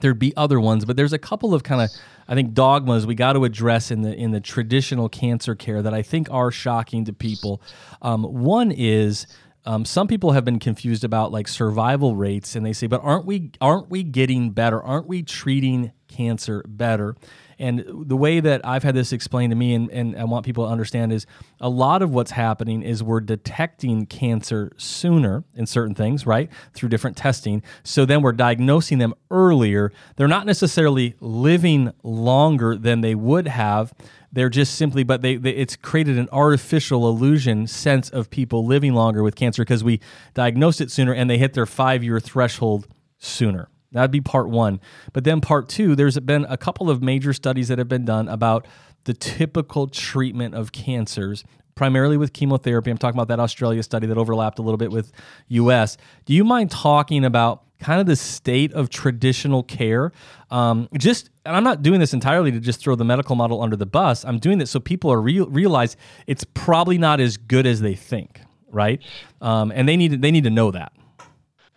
there'd be other ones, but there's a couple of kind of, I think, dogmas we got to address in the in the traditional cancer care that I think are shocking to people. Um, one is um, some people have been confused about like survival rates, and they say, "But aren't we aren't we getting better? Aren't we treating cancer better?" And the way that I've had this explained to me, and, and I want people to understand, is a lot of what's happening is we're detecting cancer sooner in certain things, right, through different testing. So then we're diagnosing them earlier. They're not necessarily living longer than they would have. They're just simply, but they, they it's created an artificial illusion sense of people living longer with cancer because we diagnosed it sooner and they hit their five-year threshold sooner. That'd be part one. But then part two, there's been a couple of major studies that have been done about the typical treatment of cancers, primarily with chemotherapy. I'm talking about that Australia study that overlapped a little bit with U S. Do you mind talking about kind of the state of traditional care? Um, just, and I'm not doing this entirely to just throw the medical model under the bus. I'm doing this so people are re- realize it's probably not as good as they think, right? Um, and they need to, they need to know that.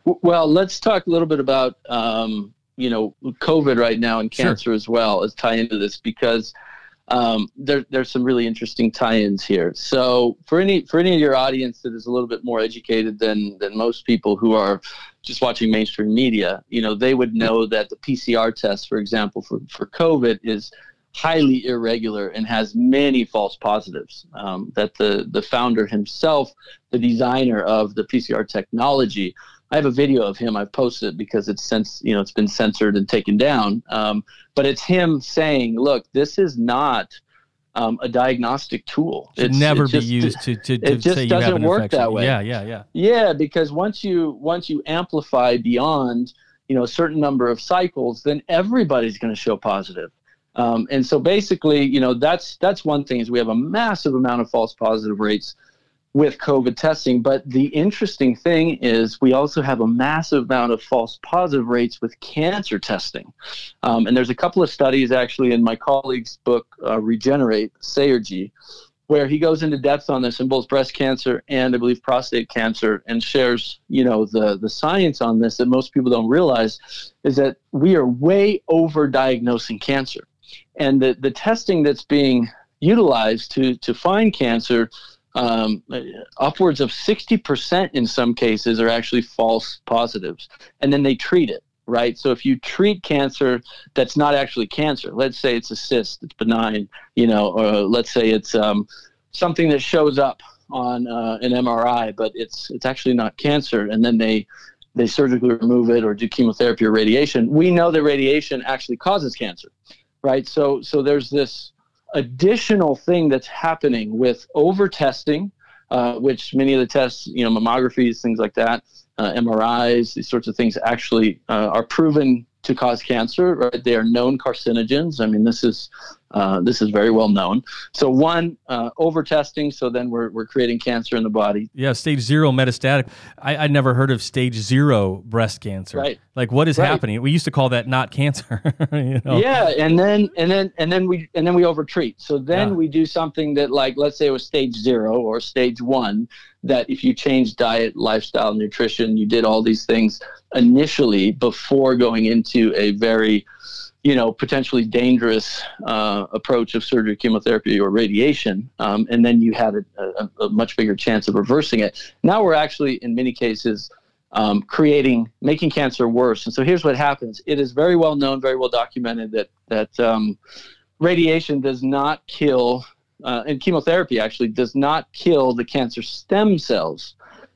Well, let's talk a little bit about, um, you know, COVID right now and cancer sure. as well as tie into this, because um, there, there's some really interesting tie-ins here. So for any for any of your audience that is a little bit more educated than, than most people who are just watching mainstream media, you know, they would know that the P C R test, for example, for, for COVID is highly irregular and has many false positives, um, that the, the founder himself, the designer of the P C R technology, I have a video of him. I've posted it because it's since, you know, it's been censored and taken down. Um, but it's him saying, look, this is not um, a diagnostic tool. It should never be used to, to, to say you have an infection. It just doesn't work that way. Yeah, yeah, yeah. Yeah, because once you once you amplify beyond, you know, a certain number of cycles, then everybody's going to show positive. Um, and so basically, you know, that's that's one thing is we have a massive amount of false positive rates with COVID testing. But the interesting thing is we also have a massive amount of false positive rates with cancer testing. Um, and there's a couple of studies actually in my colleague's book, uh, Regenerate, Sayergy, where he goes into depth on this in both breast cancer and I believe prostate cancer, and shares, you know, the, the science on this that most people don't realize is that we are way over diagnosing cancer. And the, the testing that's being utilized to, to find cancer, Um, upwards of sixty percent in some cases are actually false positives, and then they treat it, right? So if you treat cancer that's not actually cancer, let's say it's a cyst, it's benign, you know, or let's say it's um, something that shows up on uh, an M R I, but it's it's actually not cancer, and then they they surgically remove it or do chemotherapy or radiation. We know that radiation actually causes cancer, right? So so there's this additional thing that's happening with over testing, uh, which many of the tests, you know, mammographies, things like that, uh, M R Is, these sorts of things actually uh, are proven to cause cancer, right? They are known carcinogens. I mean, this is uh, this is very well known. So one, uh, over testing, so then we're we're creating cancer in the body. Yeah, stage zero metastatic. I, I never heard of stage zero breast cancer. Right. Like what is right. happening? We used to call that not cancer. You know? Yeah, and then and then and then we and then we overtreat. So then yeah. we do something that, like, let's say it was stage zero or stage one. That if you change diet, lifestyle, nutrition, you did all these things initially before going into a very, you know, potentially dangerous uh, approach of surgery, chemotherapy, or radiation, um, and then you had a, a, a much bigger chance of reversing it. Now we're actually, in many cases, um, creating, making cancer worse. And so here's what happens. It is very well known, very well documented that, that um, radiation does not kill Uh, and chemotherapy actually does not kill the cancer stem cells.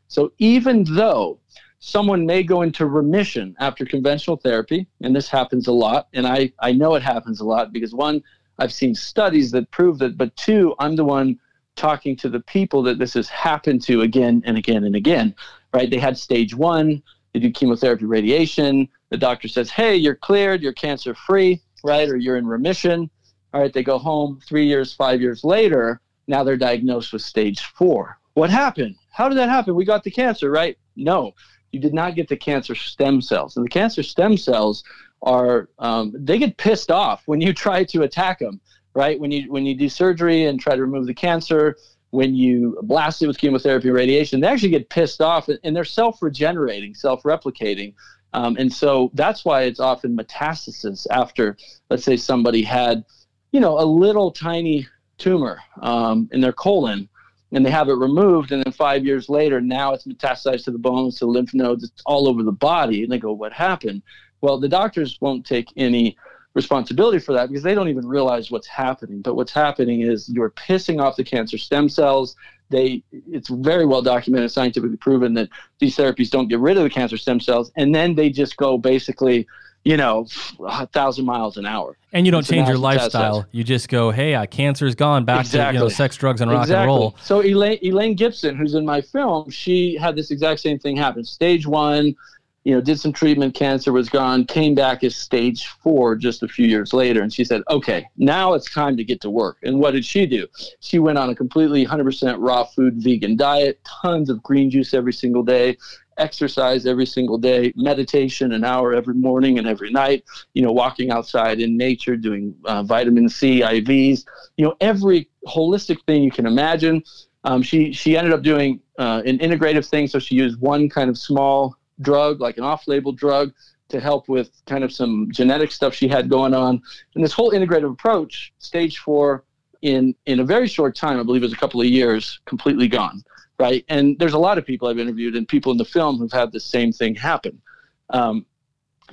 So even though someone may go into remission after conventional therapy, and this happens a lot, and I, I know it happens a lot because, one, I've seen studies that prove that, but two, I'm the one talking to the people that this has happened to again and again and again, right? They had stage one, they do chemotherapy, radiation. The doctor says, hey, you're cleared, you're cancer-free, right, or you're in remission. All right, they go home three years, five years later, Now they're diagnosed with stage four. What happened? How did that happen? We got the cancer, right? No, you did not get the cancer stem cells. And the cancer stem cells are, um, they get pissed off when you try to attack them, right? When you, when you do surgery and try to remove the cancer, when you blast it with chemotherapy and radiation, they actually get pissed off, and they're self-regenerating, self-replicating. Um, and so that's why it's often metastasis after, let's say, somebody had, you know, a little tiny tumor um, in their colon, and they have it removed, and then five years later, now it's metastasized to the bones, to the lymph nodes, it's all over the body, and they go, what happened? Well, the doctors won't take any responsibility for that because they don't even realize what's happening. But what's happening is you're pissing off the cancer stem cells. They, it's very well documented, scientifically proven, that these therapies don't get rid of the cancer stem cells, and then they just go basically, you know, a thousand miles an hour. And you don't change your lifestyle. You just go, hey, uh, cancer's gone, back exactly. to, you know, sex, drugs, and rock exactly. and roll. So Elaine, Elaine Gibson, who's in my film, she had this exact same thing happen. Stage one, you know, did some treatment, cancer was gone, came back as stage four just a few years later. And she said, okay, now it's time to get to work. And what did she do? She went on a completely one hundred percent raw food, vegan diet, tons of green juice every single day, exercise every single day, meditation an hour every morning and every night, you know, walking outside in nature, doing uh, vitamin C, I Vs, you know, every holistic thing you can imagine. Um, she, she ended up doing uh, an integrative thing. So she used one kind of small drug, like an off-label drug, to help with kind of some genetic stuff she had going on. And this whole integrative approach, stage four, in in a very short time, I believe it was a couple of years, completely gone, right? And there's a lot of people I've interviewed and people in the film who've had the same thing happen. Um,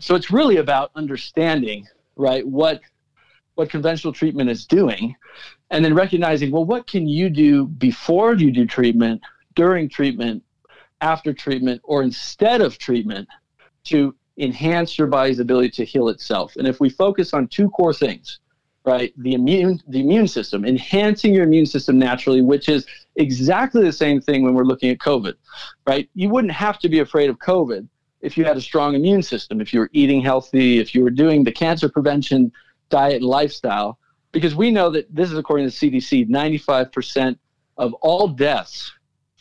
so it's really about understanding, right, what what conventional treatment is doing, and then recognizing, well, what can you do before you do treatment, during treatment, after treatment, or instead of treatment to enhance your body's ability to heal itself. And if we focus on two core things, right, the immune, the immune system, enhancing your immune system naturally, which is exactly the same thing when we're looking at COVID, right? You wouldn't have to be afraid of COVID if you had a strong immune system, if you were eating healthy, if you were doing the cancer prevention diet and lifestyle, because we know that, this is according to the C D C, ninety-five percent of all deaths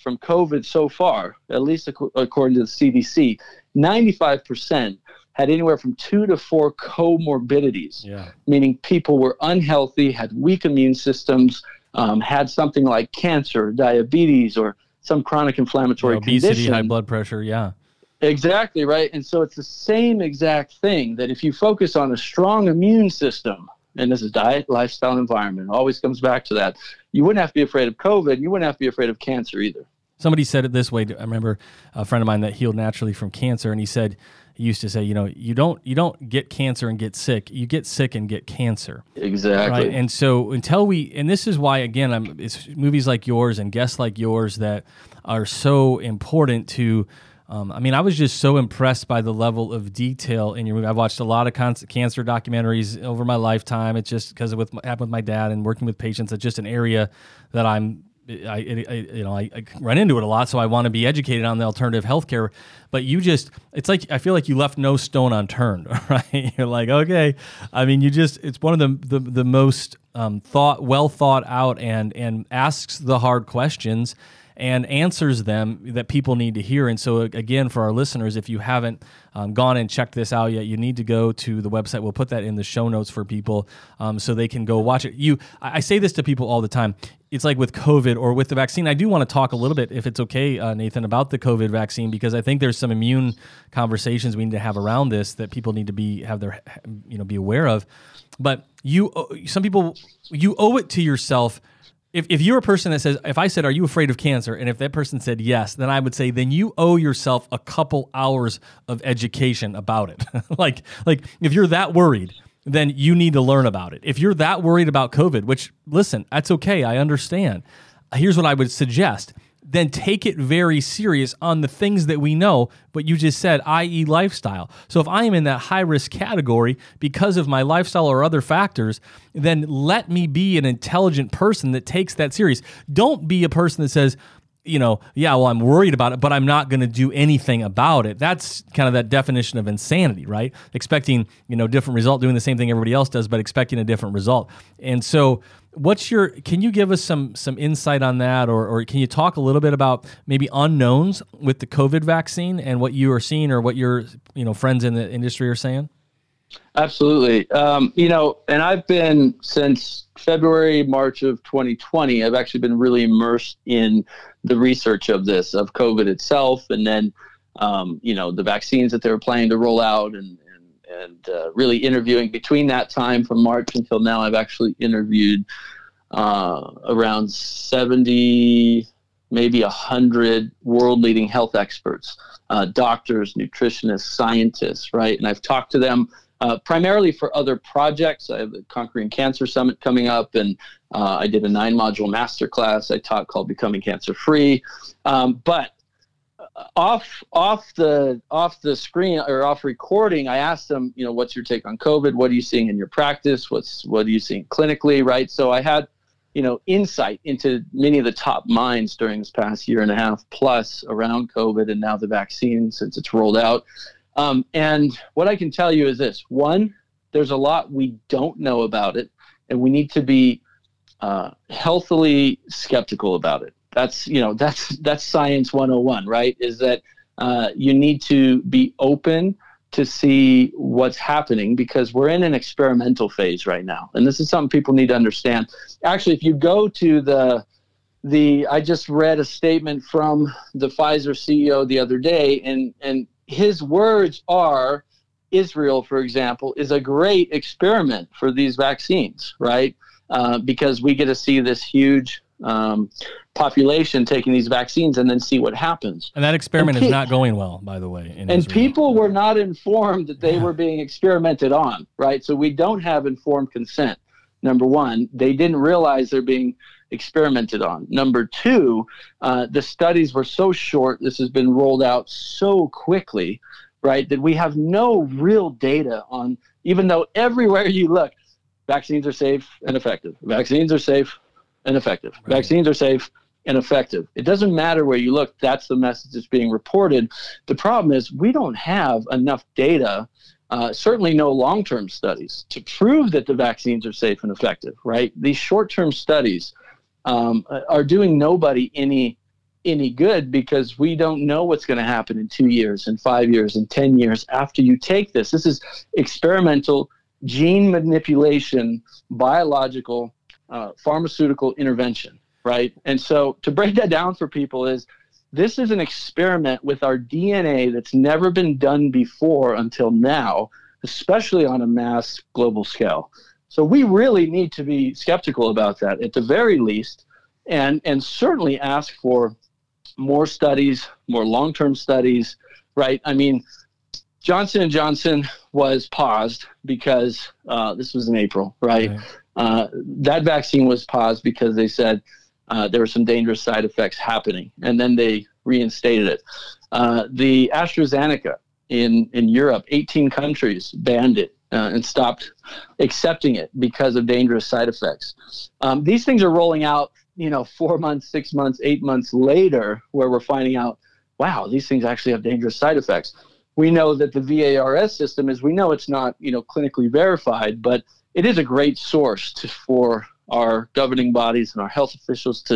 from COVID so far, at least according to the C D C, ninety-five percent had anywhere from two to four comorbidities, yeah. meaning people were unhealthy, had weak immune systems, um, had something like cancer, diabetes, or some chronic inflammatory obesity, condition. Obesity, high blood pressure, yeah. Exactly, right? And so it's the same exact thing, that if you focus on a strong immune system, and this is diet, lifestyle, environment, always comes back to that, you wouldn't have to be afraid of COVID. You wouldn't have to be afraid of cancer either. Somebody said it this way. I remember a friend of mine that healed naturally from cancer, and he said, he used to say, you know, you don't you don't get cancer and get sick. You get sick and get cancer. Exactly. Right? And so until we, and this is why, again, I'm, it's movies like yours and guests like yours that are so important to, Um, I mean, I was just so impressed by the level of detail in your movie. I've watched a lot of con- cancer documentaries over my lifetime. It's just because of what happened with my dad and working with patients. It's just an area that I'm, I, I you know, I, I run into it a lot. So I want to be educated on the alternative healthcare. But you just, it's like, I feel like you left no stone unturned, right? You're like, okay. I mean, you just, it's one of the the, the most um, thought, well thought out, and and asks the hard questions and answers them that people need to hear. And so, again, for our listeners, if you haven't um, gone and checked this out yet, you need to go to the website. We'll put that in the show notes for people um, so they can go watch it. You, I say this to people all the time. It's like with COVID or with the vaccine. I do want to talk a little bit, if it's okay, uh, Nathan, about the COVID vaccine, because I think there's some immune conversations we need to have around this that people need to be have their, you know, be aware of. But you, some people, you owe it to yourself. If if you're a person that says, if I said, are you afraid of cancer? And if that person said yes, then I would say, then you owe yourself a couple hours of education about it. like, like if you're that worried, then you need to learn about it. If you're that worried about COVID, which, listen, that's okay, I understand. Here's what I would suggest. Then take it very serious on the things that we know, but you just said, that is lifestyle. So if I am in that high-risk category because of my lifestyle or other factors, then let me be an intelligent person that takes that serious. Don't be a person that says, you know, yeah, well, I'm worried about it, but I'm not going to do anything about it. That's kind of that definition of insanity, right? Expecting, you know, different result, doing the same thing everybody else does, but expecting a different result. And so what's your, can you give us some some insight on that? Or, or can you talk a little bit about maybe unknowns with the COVID vaccine and what you are seeing or what your, you know, friends in the industry are saying? Absolutely. Um, you know, and I've been since February, March of twenty twenty, I've actually been really immersed in the research of this, of COVID itself. And then, um, you know, the vaccines that they were planning to roll out and, and, and uh, really interviewing between that time from March until now. I've actually interviewed uh, around seventy, maybe one hundred world leading health experts, uh, doctors, nutritionists, scientists, right? And I've talked to them Uh, primarily for other projects. I have the Conquering Cancer Summit coming up, and uh, I did a nine-module masterclass I taught called Becoming Cancer-Free. Um, but off off the off the screen or off recording, I asked them, you know, what's your take on COVID? What are you seeing in your practice? What's what are you seeing clinically? Right. So I had, you know, insight into many of the top minds during this past year and a half plus around COVID and now the vaccine since it's rolled out. Um, and what I can tell you is this. One, there's a lot we don't know about it, and we need to be uh, healthily skeptical about it. That's, you know, that's that's science one oh one, right? Is that uh, you need to be open to see what's happening because we're in an experimental phase right now. And this is something people need to understand. Actually, if you go to the the I just read a statement from the Pfizer C E O the other day, and and his words are, Israel, for example, is a great experiment for these vaccines, right? Uh, because we get to see this huge um, population taking these vaccines and then see what happens. And that experiment and pe- is not going well, by the way. In and Israel. People were not informed that they yeah. were being experimented on, right? So we don't have informed consent, number one. They didn't realize they're being experimented on. Number two, uh, the studies were so short, this has been rolled out so quickly, right, that we have no real data on, even though everywhere you look, vaccines are safe and effective. Vaccines are safe and effective. Right. Vaccines are safe and effective. It doesn't matter where you look. That's the message that's being reported. The problem is we don't have enough data, uh, certainly no long-term studies, to prove that the vaccines are safe and effective, right? These short-term studies Um, are doing nobody any any good because we don't know what's going to happen in two years, in five years, in ten years after you take this. This is experimental gene manipulation, biological, uh, pharmaceutical intervention, right? And so to break that down for people is this is an experiment with our D N A that's never been done before until now, especially on a mass global scale. So we really need to be skeptical about that at the very least, and and certainly ask for more studies, more long-term studies, right? I mean, Johnson and Johnson was paused because uh, this was in April, right? Okay. Uh, that vaccine was paused because they said uh, there were some dangerous side effects happening, and then they reinstated it. Uh, the AstraZeneca in, in Europe, eighteen countries banned it. Uh, and stopped accepting it because of dangerous side effects. Um, these things are rolling out, you know, four months, six months, eight months later, where we're finding out, wow, these things actually have dangerous side effects. We know that the VAERS system is, we know it's not, you know, clinically verified, but it is a great source to, for our governing bodies and our health officials to,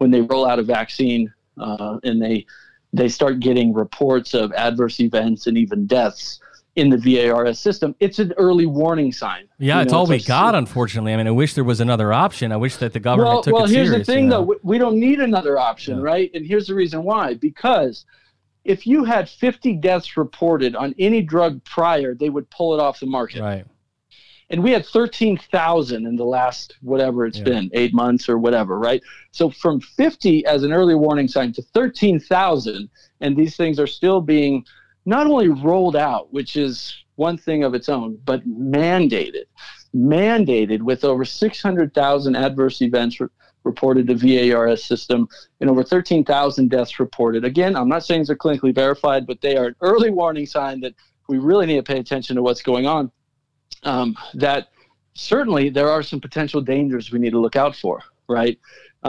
when they roll out a vaccine uh, and they they start getting reports of adverse events and even deaths in the VAERS system, it's an early warning sign. Yeah, you know, it's all it's we like, got, unfortunately. I mean, I wish there was another option. I wish that the government well, took well, it serious. Well, here's the thing, you know? though. We don't need another option, yeah. right? And here's the reason why. Because if you had fifty deaths reported on any drug prior, they would pull it off the market. Right. And we had thirteen thousand in the last, whatever it's yeah. been, eight months or whatever, right? So from fifty as an early warning sign to thirteen thousand, and these things are still being not only rolled out, which is one thing of its own, but mandated, mandated with over six hundred thousand adverse events re- reported to VAERS system and over thirteen thousand deaths reported. Again, I'm not saying they're clinically verified, but they are an early warning sign that we really need to pay attention to what's going on, um, that certainly there are some potential dangers we need to look out for, right?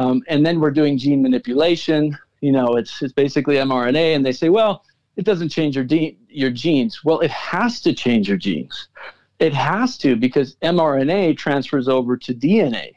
Um, and then we're doing gene manipulation, you know, it's it's basically mRNA. And they say, well, it doesn't change your de- your genes. Well, it has to change your genes. It has to, because mRNA transfers over to D N A,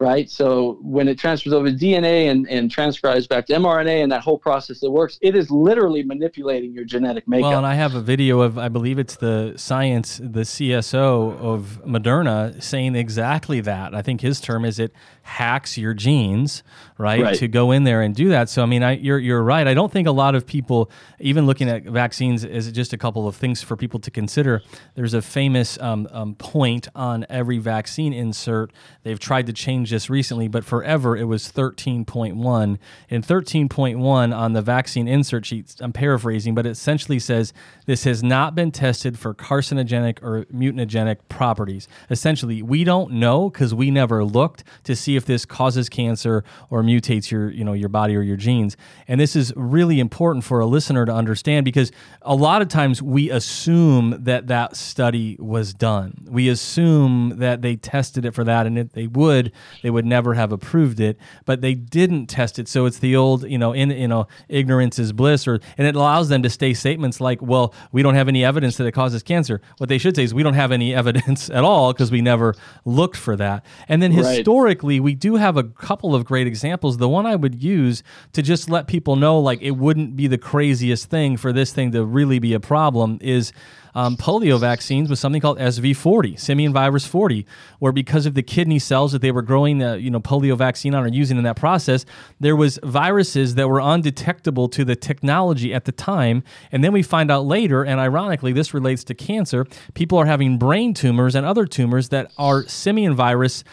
right? So when it transfers over to D N A and, and transcribes back to mRNA and that whole process that works, it is literally manipulating your genetic makeup. Well, and I have a video of, I believe it's the science, the C S O of Moderna saying exactly that. I think his term is it hacks your genes, right, right. to go in there and do that. So, I mean, I, you're you're right. I don't think a lot of people, even looking at vaccines as just a couple of things for people to consider, there's a famous um, um, point on every vaccine insert. They've tried to change just recently, but forever it was thirteen point one. And thirteen point one on the vaccine insert sheets, I'm paraphrasing, but it essentially says this has not been tested for carcinogenic or mutagenic properties. Essentially, we don't know because we never looked to see if this causes cancer or mutates your, you know, your body or your genes. And this is really important for a listener to understand, because a lot of times we assume that that study was done. We assume that they tested it for that, and if they would, they would never have approved it, but they didn't test it. So it's the old, you know, in you know, ignorance is bliss, or and it allows them to say statements like, well, we don't have any evidence that it causes cancer. What they should say is we don't have any evidence at all because we never looked for that. And then historically, right. we do have a couple of great examples. The one I would use to just let people know, like, it wouldn't be the craziest thing for this thing to really be a problem is Um, polio vaccines with something called S V forty, simian virus forty, where because of the kidney cells that they were growing the you know polio vaccine on or using in that process, there was viruses that were undetectable to the technology at the time. And then we find out later, and ironically, this relates to cancer, people are having brain tumors and other tumors that are simian virus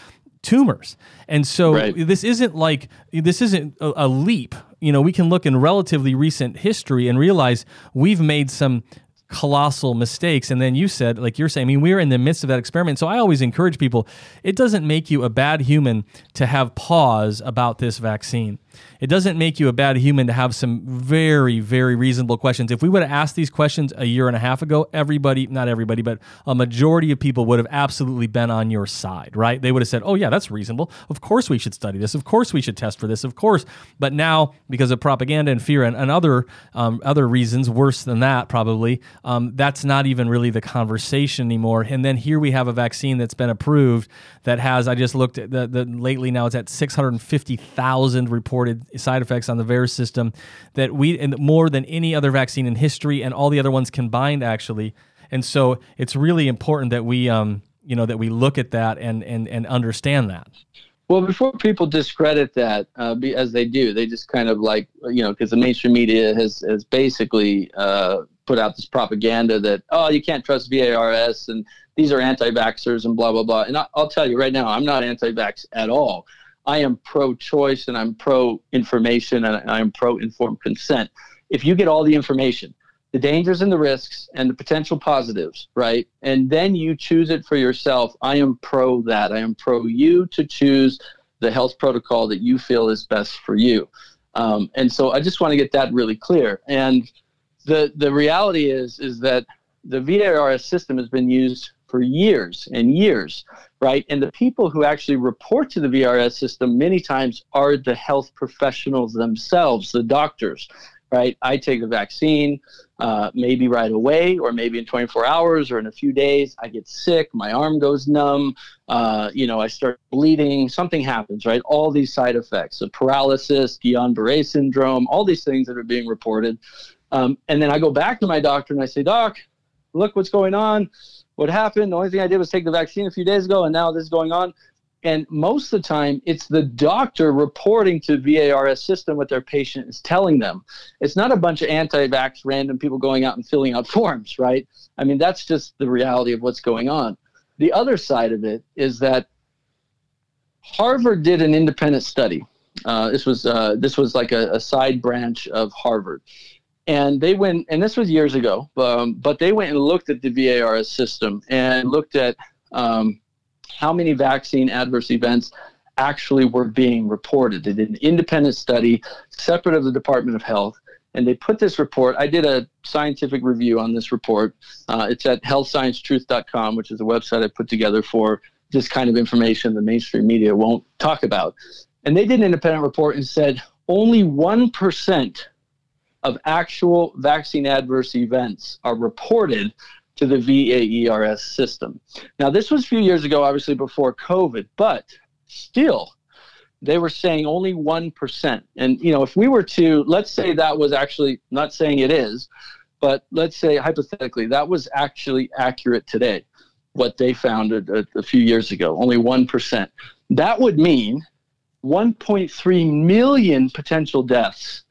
tumors. And so right. this isn't like, this isn't a, a leap. You know, we can look in relatively recent history and realize we've made some colossal mistakes. And then you said, like you're saying, I mean, we were in the midst of that experiment. So I always encourage people, it doesn't make you a bad human to have pause about this vaccine. It doesn't make you a bad human to have some very, very reasonable questions. If we would have asked these questions a year and a half ago, everybody, not everybody, but a majority of people would have absolutely been on your side, right? They would have said, oh yeah, that's reasonable. Of course we should study this. Of course we should test for this. Of course. But now, because of propaganda and fear and, and other, um, other reasons, worse than that probably, Um, that's not even really the conversation anymore. And then here we have a vaccine that's been approved that has, I just looked at the, the lately now it's at six hundred fifty thousand reported side effects on the VAERS system, that we, and more than any other vaccine in history and all the other ones combined actually. And so it's really important that we, um, you know, that we look at that and, and, and understand that. Well, before people discredit that, uh, as they do, they just kind of like, you know, because the mainstream media has, has basically uh, put out this propaganda that, oh, you can't trust VAERS and these are anti-vaxxers and blah, blah, blah. And I, I'll tell you right now, I'm not anti-vax at all. I am pro-choice and I'm pro-information and I am pro-informed consent. If you get all the information, the dangers and the risks and the potential positives, right? And then you choose it for yourself. I am pro that. I am pro you to choose the health protocol that you feel is best for you. Um, and so I just want to get that really clear. And the the reality is, is that the VAERS system has been used for years and years, right? And the people who actually report to the VAERS system many times are the health professionals themselves, the doctors, right? I take a vaccine, uh, maybe right away, or maybe in twenty-four hours or in a few days, I get sick, my arm goes numb, uh, you know, I start bleeding, something happens, right? All these side effects, the paralysis, Guillain-Barré syndrome, all these things that are being reported. Um, and then I go back to my doctor and I say, Doc, look what's going on. What happened? The only thing I did was take the vaccine a few days ago, and now this is going on. And most of the time, it's the doctor reporting to VAERS system what their patient is telling them. It's not a bunch of anti-vax random people going out and filling out forms, right? I mean, that's just the reality of what's going on. The other side of it is that Harvard did an independent study. Uh, this was uh, this was like a, a side branch of Harvard. And they went, and this was years ago, um, but they went and looked at the VAERS system and looked at um, – how many vaccine adverse events actually were being reported. They did an independent study separate of the Department of Health, and they put this report. I did a scientific review on this report. Uh, it's at health science truth dot com, which is a website I put together for this kind of information the mainstream media won't talk about. And they did an independent report and said only one percent of actual vaccine adverse events are reported to the VAERS system. Now, this was a few years ago, obviously before COVID, but still they were saying only one percent. And, you know, if we were to, let's say that was actually, not saying it is, but let's say hypothetically that was actually accurate today, what they found a, a few years ago, only one percent. That would mean one point three million potential deaths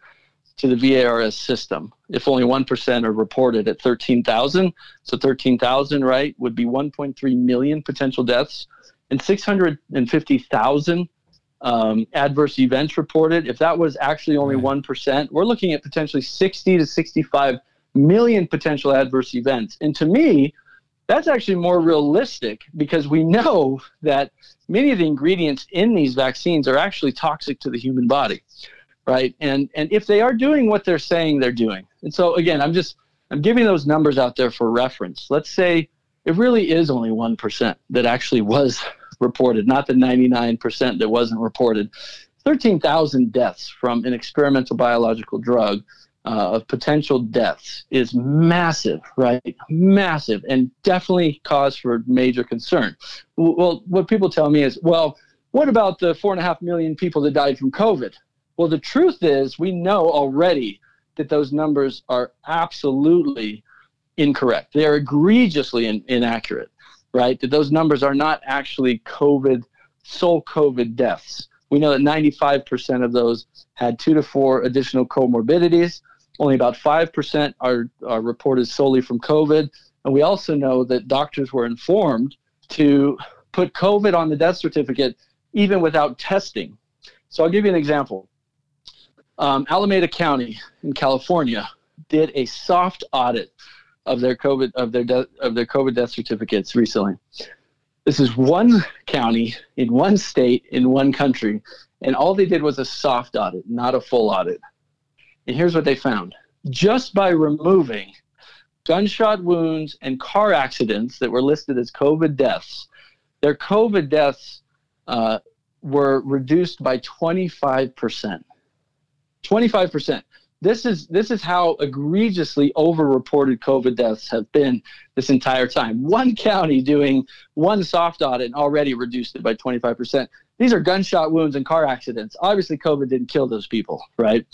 to the VAERS system. If only one percent are reported at thirteen thousand, so thirteen thousand, right, would be one point three million potential deaths and six hundred fifty thousand um, adverse events reported. If that was actually only one percent, we're looking at potentially sixty to sixty-five million potential adverse events. And to me, that's actually more realistic because we know that many of the ingredients in these vaccines are actually toxic to the human body, right? And and if they are doing what they're saying they're doing. And so, again, I'm just I'm giving those numbers out there for reference. Let's say it really is only one percent that actually was reported, not the ninety-nine percent that wasn't reported. thirteen thousand deaths from an experimental biological drug Uh, of potential deaths is massive, right? Massive, and definitely cause for major concern. Well, what people tell me is, well, what about the four and a half million people that died from COVID? Well, the truth is we know already that those numbers are absolutely incorrect. They are egregiously in- inaccurate, right? That those numbers are not actually COVID, sole COVID deaths. We know that ninety-five percent of those had two to four additional comorbidities. Only about five percent are, are reported solely from COVID. And we also know that doctors were informed to put COVID on the death certificate even without testing. So I'll give you an example. Um, Alameda County in California did a soft audit of their COVID of their de- of their COVID death certificates recently. This is one county in one state in one country, and all they did was a soft audit, not a full audit. And here's what they found. Just by removing gunshot wounds and car accidents that were listed as COVID deaths, their COVID deaths uh, were reduced by twenty-five percent. twenty-five percent. This is this is how egregiously overreported COVID deaths have been this entire time. One county doing one soft audit and already reduced it by twenty-five percent. These are gunshot wounds and car accidents. Obviously, COVID didn't kill those people, right?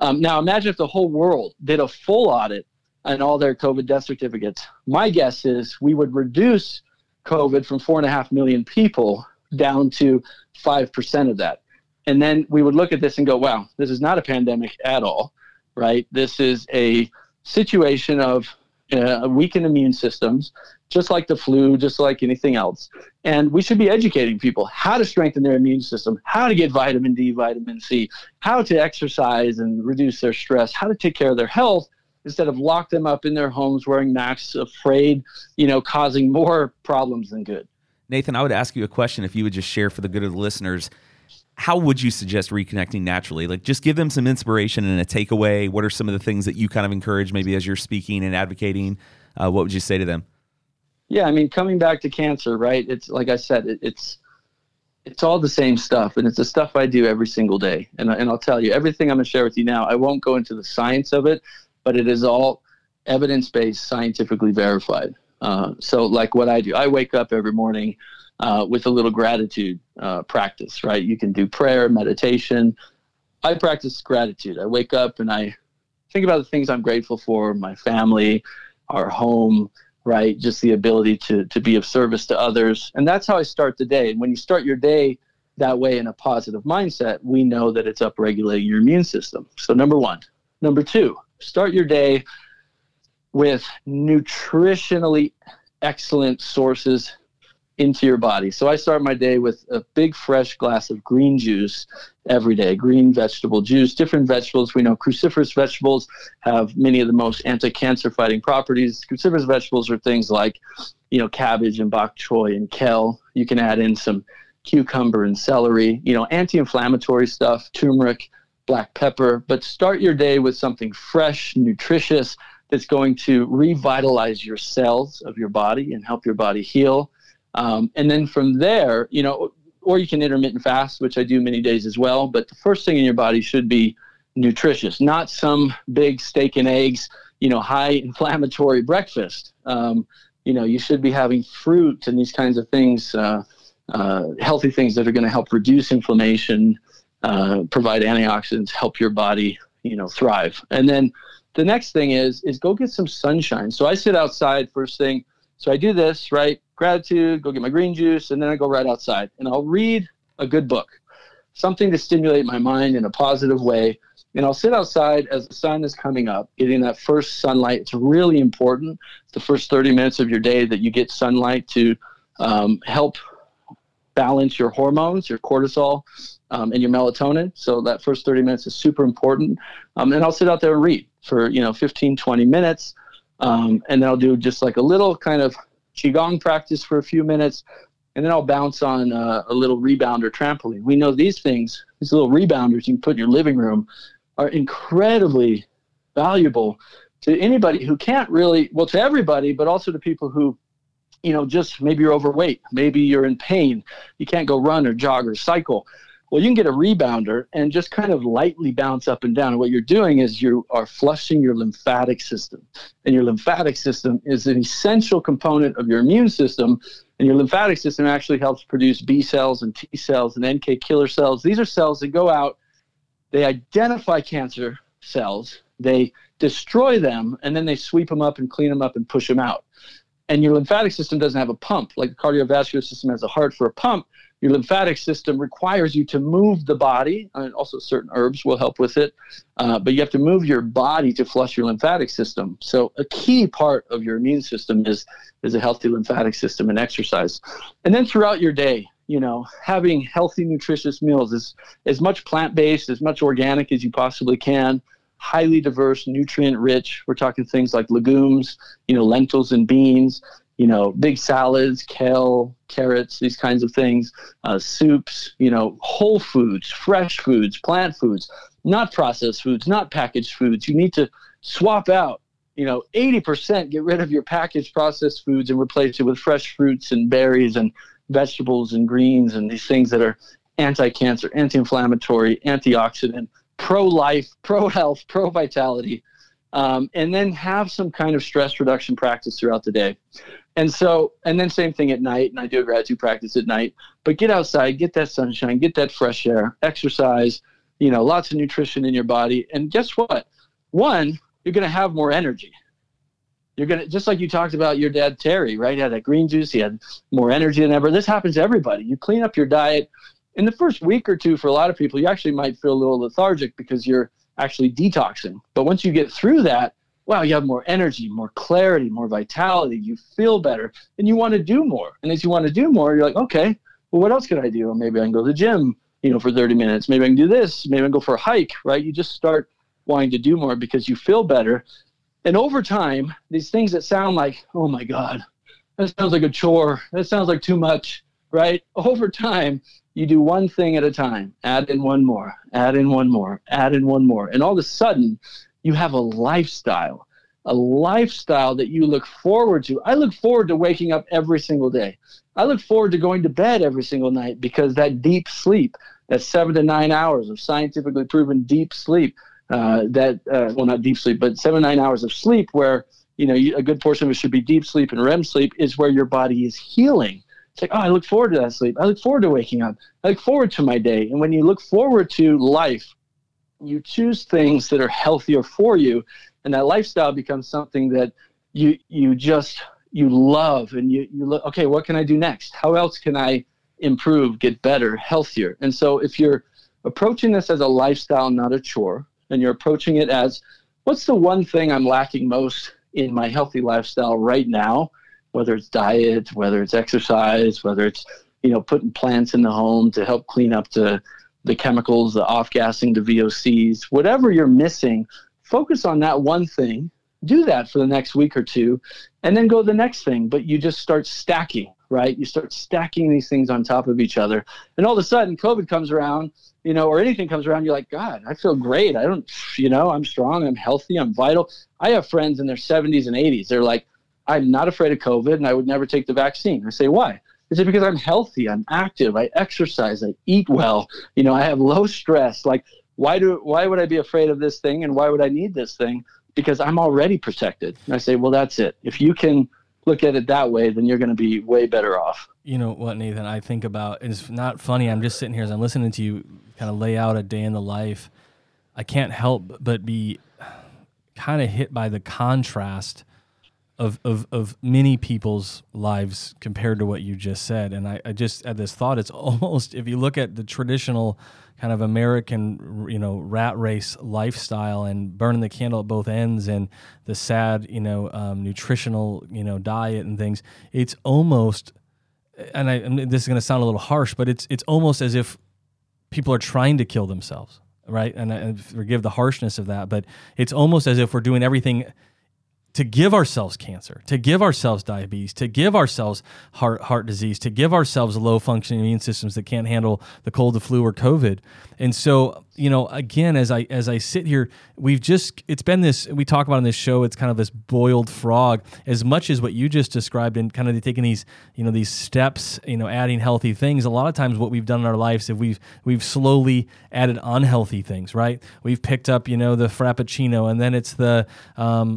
Um, now, imagine if the whole world did a full audit on all their COVID death certificates. My guess is we would reduce COVID from four and a half million people down to five percent of that. And then we would look at this and go, wow, this is not a pandemic at all. Right? This is a situation of uh, weakened immune systems, just like the flu, just like anything else. And we should be educating people how to strengthen their immune system, how to get vitamin D, vitamin C, how to exercise and reduce their stress, how to take care of their health instead of lock them up in their homes wearing masks, afraid, you know, causing more problems than good. Nathan, I would ask you a question if you would just share for the good of the listeners. How would you suggest reconnecting naturally? Like, just give them some inspiration and a takeaway. What are some of the things that you kind of encourage maybe as you're speaking and advocating? Uh, what would you say to them? Yeah, I mean, coming back to cancer, right? It's like I said, it, it's it's all the same stuff, and it's the stuff I do every single day. And, and I'll tell you, everything I'm going to share with you now, I won't go into the science of it, but it is all evidence-based, scientifically verified. Uh, so like what I do, I wake up every morning Uh, with a little gratitude uh, practice, right? You can do prayer, meditation. I practice gratitude. I wake up and I think about the things I'm grateful for, my family, our home, right? Just the ability to to be of service to others. And that's how I start the day. And when you start your day that way in a positive mindset, we know that it's upregulating your immune system. So number one. Number two, start your day with nutritionally excellent sources into your body. So I start my day with a big fresh glass of green juice every day, green vegetable juice, different vegetables. We know cruciferous vegetables have many of the most anti-cancer fighting properties. Cruciferous vegetables are things like, you know, cabbage and bok choy and kale. You can add in some cucumber and celery, you know, anti-inflammatory stuff, turmeric, black pepper, but start your day with something fresh, nutritious, that's going to revitalize your cells of your body and help your body heal. Um, and then from there, you know, or you can intermittent fast, which I do many days as well. But the first thing in your body should be nutritious, not some big steak and eggs, you know, high inflammatory breakfast. Um, you know, you should be having fruit and these kinds of things, uh, uh, healthy things that are going to help reduce inflammation, uh, provide antioxidants, help your body, you know, thrive. And then the next thing is, is go get some sunshine. So I sit outside first thing. So I do this, right? Gratitude, go get my green juice, and then I go right outside. And I'll read a good book, something to stimulate my mind in a positive way. And I'll sit outside as the sun is coming up, getting that first sunlight. It's really important, the first thirty minutes of your day, that you get sunlight to um, help balance your hormones, your cortisol, um, and your melatonin. So that first thirty minutes is super important. Um, and I'll sit out there and read for, you know, fifteen, twenty minutes. Um, and then I'll do just like a little kind of Qigong practice for a few minutes, and then I'll bounce on uh, a little rebounder trampoline. We know these things, these little rebounders you can put in your living room, are incredibly valuable to anybody who can't really, well, to everybody, but also to people who, you know, just maybe you're overweight, maybe you're in pain, you can't go run or jog or cycle. Well, you can get a rebounder and just kind of lightly bounce up and down. And what you're doing is you are flushing your lymphatic system. And your lymphatic system is an essential component of your immune system. And your lymphatic system actually helps produce B cells and T cells and N K killer cells. These are cells that go out, they identify cancer cells, they destroy them, and then they sweep them up and clean them up and push them out. And your lymphatic system doesn't have a pump. Like the cardiovascular system has a heart for a pump, your lymphatic system requires you to move the body, and also certain herbs will help with it, uh, but you have to move your body to flush your lymphatic system. So a key part of your immune system is is a healthy lymphatic system and exercise. And then throughout your day, you know, having healthy, nutritious meals, is as much plant-based, as much organic as you possibly can, highly diverse, nutrient-rich. We're talking things like legumes, you know, lentils and beans, you know, big salads, kale, carrots, these kinds of things, uh, soups, you know, whole foods, fresh foods, plant foods, not processed foods, not packaged foods. You need to swap out, you know, eighty percent, get rid of your packaged processed foods and replace it with fresh fruits and berries and vegetables and greens and these things that are anti-cancer, anti-inflammatory, antioxidant, pro-life, pro-health, pro-vitality. Um, and then have some kind of stress reduction practice throughout the day. And so, and then same thing at night, and I do a gratitude practice at night, but get outside, get that sunshine, get that fresh air, exercise, you know, lots of nutrition in your body. And guess what? One, you're going to have more energy. You're going to, just like you talked about your dad, Terry, right? He had that green juice. He had more energy than ever. This happens to everybody. You clean up your diet. In the first week or two, for a lot of people, you actually might feel a little lethargic because you're actually detoxing. But once you get through that, wow, you have more energy, more clarity, more vitality, you feel better, and you want to do more. And as you want to do more, you're like, okay, well, what else can I do? Maybe I can go to the gym, you know, for thirty minutes. Maybe I can do this. Maybe I can go for a hike, right? You just start wanting to do more because you feel better. And over time, these things that sound like, oh my God, that sounds like a chore, that sounds like too much, right? Over time, you do one thing at a time, add in one more, add in one more, add in one more. And all of a sudden, you have a lifestyle, a lifestyle that you look forward to. I look forward to waking up every single day. I look forward to going to bed every single night because that deep sleep, that seven to nine hours of scientifically proven deep sleep, uh, that, uh, well, not deep sleep, but seven to nine hours of sleep where, you know, you, a good portion of it should be deep sleep and R E M sleep is where your body is healing. It's like, oh, I look forward to that sleep. I look forward to waking up. I look forward to my day. And when you look forward to life, you choose things that are healthier for you. And that lifestyle becomes something that you you just, you love. And you, you look, okay, what can I do next? How else can I improve, get better, healthier? And so if you're approaching this as a lifestyle, not a chore, and you're approaching it as, what's the one thing I'm lacking most in my healthy lifestyle right now? Whether it's diet, whether it's exercise, whether it's, you know, putting plants in the home to help clean up the, the chemicals, the off-gassing, the V O Cs, whatever you're missing, focus on that one thing, do that for the next week or two, and then go to the next thing. But you just start stacking, right? You start stacking these things on top of each other. And all of a sudden, COVID comes around, you know, or anything comes around, you're like, God, I feel great. I don't, you know, I'm strong, I'm healthy, I'm vital. I have friends in their seventies and eighties. They're like, I'm not afraid of COVID, and I would never take the vaccine. I say, why? Is it because I'm healthy, I'm active, I exercise, I eat well, you know, I have low stress? Like, why do why would I be afraid of this thing, and why would I need this thing? Because I'm already protected. And I say, well, that's it. If you can look at it that way, then you're going to be way better off. You know what, Nathan, I think about, it's not funny, I'm just sitting here as I'm listening to you kind of lay out a day in the life. I can't help but be kind of hit by the contrast of, of, of many people's lives compared to what you just said. And I, I just had this thought, it's almost, if you look at the traditional kind of American, you know, rat race lifestyle and burning the candle at both ends and the sad, you know, um, nutritional, you know, diet and things, it's almost, and I, and this is going to sound a little harsh, but it's, it's almost as if people are trying to kill themselves. Right. And, and forgive the harshness of that, but it's almost as if we're doing everything to give ourselves cancer, to give ourselves diabetes, to give ourselves heart heart disease, to give ourselves low functioning immune systems that can't handle the cold, the flu, or COVID. And so, you know, again, as I as I sit here, we've just, it's been this, we talk about on this show, it's kind of this boiled frog, as much as what you just described, and kind of taking these, you know, these steps, you know, adding healthy things. A lot of times what we've done in our lives is we've we've slowly added unhealthy things, right? We've picked up, you know, the Frappuccino, and then it's the um,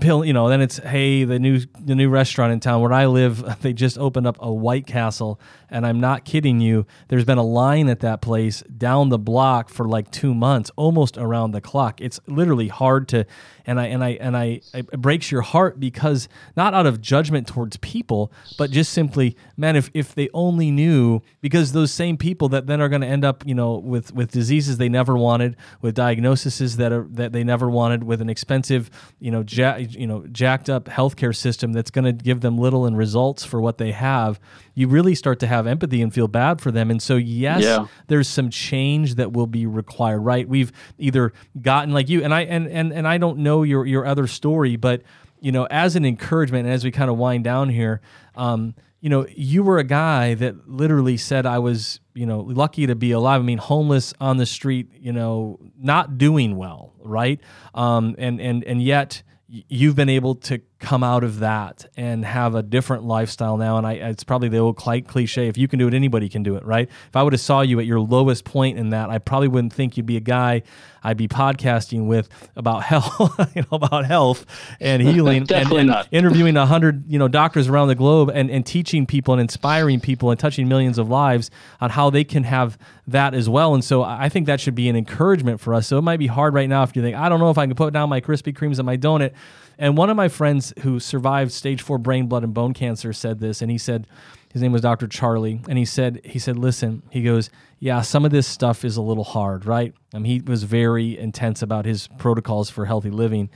pill. You know, then it's, hey, the new the new restaurant in town where I live, they just opened up a White Castle, and I'm not kidding you, there's been a line at that place down the block for like two months, almost around the clock. It's literally hard to, and I and I and I it breaks your heart, because not out of judgment towards people, but just simply, man, if if they only knew, because those same people that then are going to end up, you know, with with diseases they never wanted, with diagnoses that are that they never wanted, with an expensive, you know, ja- you know, jacked up healthcare system that's going to give them little in results for what they have, you really start to have empathy and feel bad for them. And so, yes, yeah. There's some change that will be required, right? We've either gotten like you, and I, and, and, and I don't know your, your other story, but, you know, as an encouragement, and as we kind of wind down here, um, you know, you were a guy that literally said, I was, you know, lucky to be alive. I mean, homeless on the street, you know, not doing well. Right. Um, and, and, and yet, you've been able to come out of that and have a different lifestyle now. And I, it's probably the old cliche, if you can do it, anybody can do it, right? If I would have saw you at your lowest point in that, I probably wouldn't think you'd be a guy I'd be podcasting with about health, you know, about health and healing and, and interviewing a hundred, you know, doctors around the globe and, and teaching people and inspiring people and touching millions of lives on how they can have that as well. And so I think that should be an encouragement for us. So it might be hard right now if you think, I don't know if I can put down my Krispy Kremes and my donut. And one of my friends who survived stage four brain, blood, and bone cancer said this, and he said, his name was Doctor Charlie, and he said, he said, listen, he goes, yeah, some of this stuff is a little hard, right? I mean, he was very intense about his protocols for healthy living,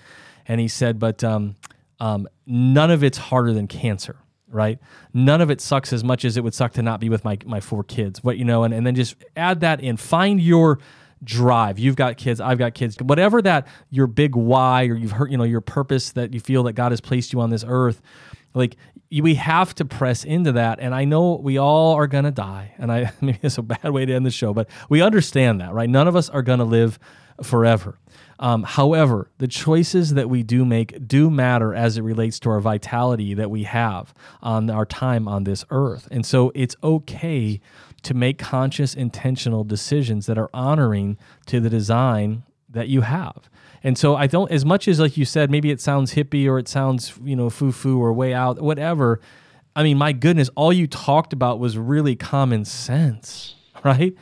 and he said, but um, um, none of it's harder than cancer, right? None of it sucks as much as it would suck to not be with my my four kids, what you know, and, and then just add that in, find your drive. You've got kids, I've got kids, whatever that your big why, or you've heard, you know, your purpose that you feel that God has placed you on this earth. Like, we have to press into that. And I know we all are going to die. And I, maybe it's a bad way to end the show, but we understand that, right? None of us are going to live forever. Um, however, the choices that we do make do matter as it relates to our vitality that we have on our time on this earth. And so it's okay to make conscious, intentional decisions that are honoring to the design that you have. And so I don't, as much as like you said, maybe it sounds hippie or it sounds, you know, foo-foo or way out, whatever. I mean, my goodness, all you talked about was really common sense, right?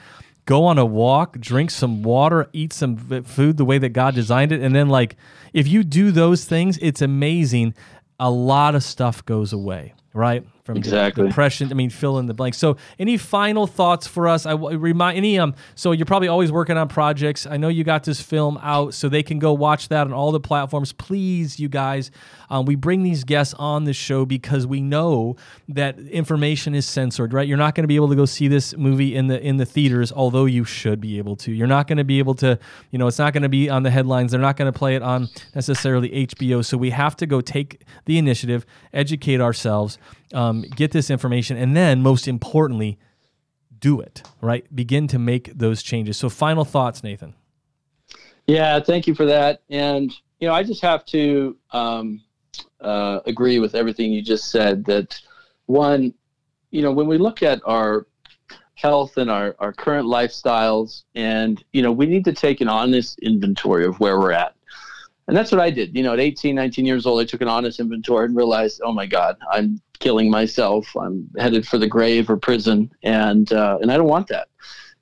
Go on a walk, drink some water, eat some food the way that God designed it. And then, like, if you do those things, it's amazing. A lot of stuff goes away, right? From exactly. Depression, I mean, fill in the blank. So, any final thoughts for us? I remind any um. So you're probably always working on projects. I know you got this film out, so they can go watch that on all the platforms. Please, you guys, um, we bring these guests on the show because we know that information is censored. Right, you're not going to be able to go see this movie in the in the theaters, although you should be able to. You're not going to be able to. You know, it's not going to be on the headlines. They're not going to play it on necessarily H B O. So we have to go take the initiative, educate ourselves. Um, get this information, and then most importantly, do it, right? Begin to make those changes. So final thoughts, Nathan. Yeah, thank you for that. And, you know, I just have to um, uh, agree with everything you just said, that one, you know, when we look at our health and our, our current lifestyles, and, you know, we need to take an honest inventory of where we're at. And that's what I did. You know, at eighteen, nineteen years old, I took an honest inventory and realized, oh, my God, I'm killing myself. I'm headed for the grave or prison, and uh, and I don't want that.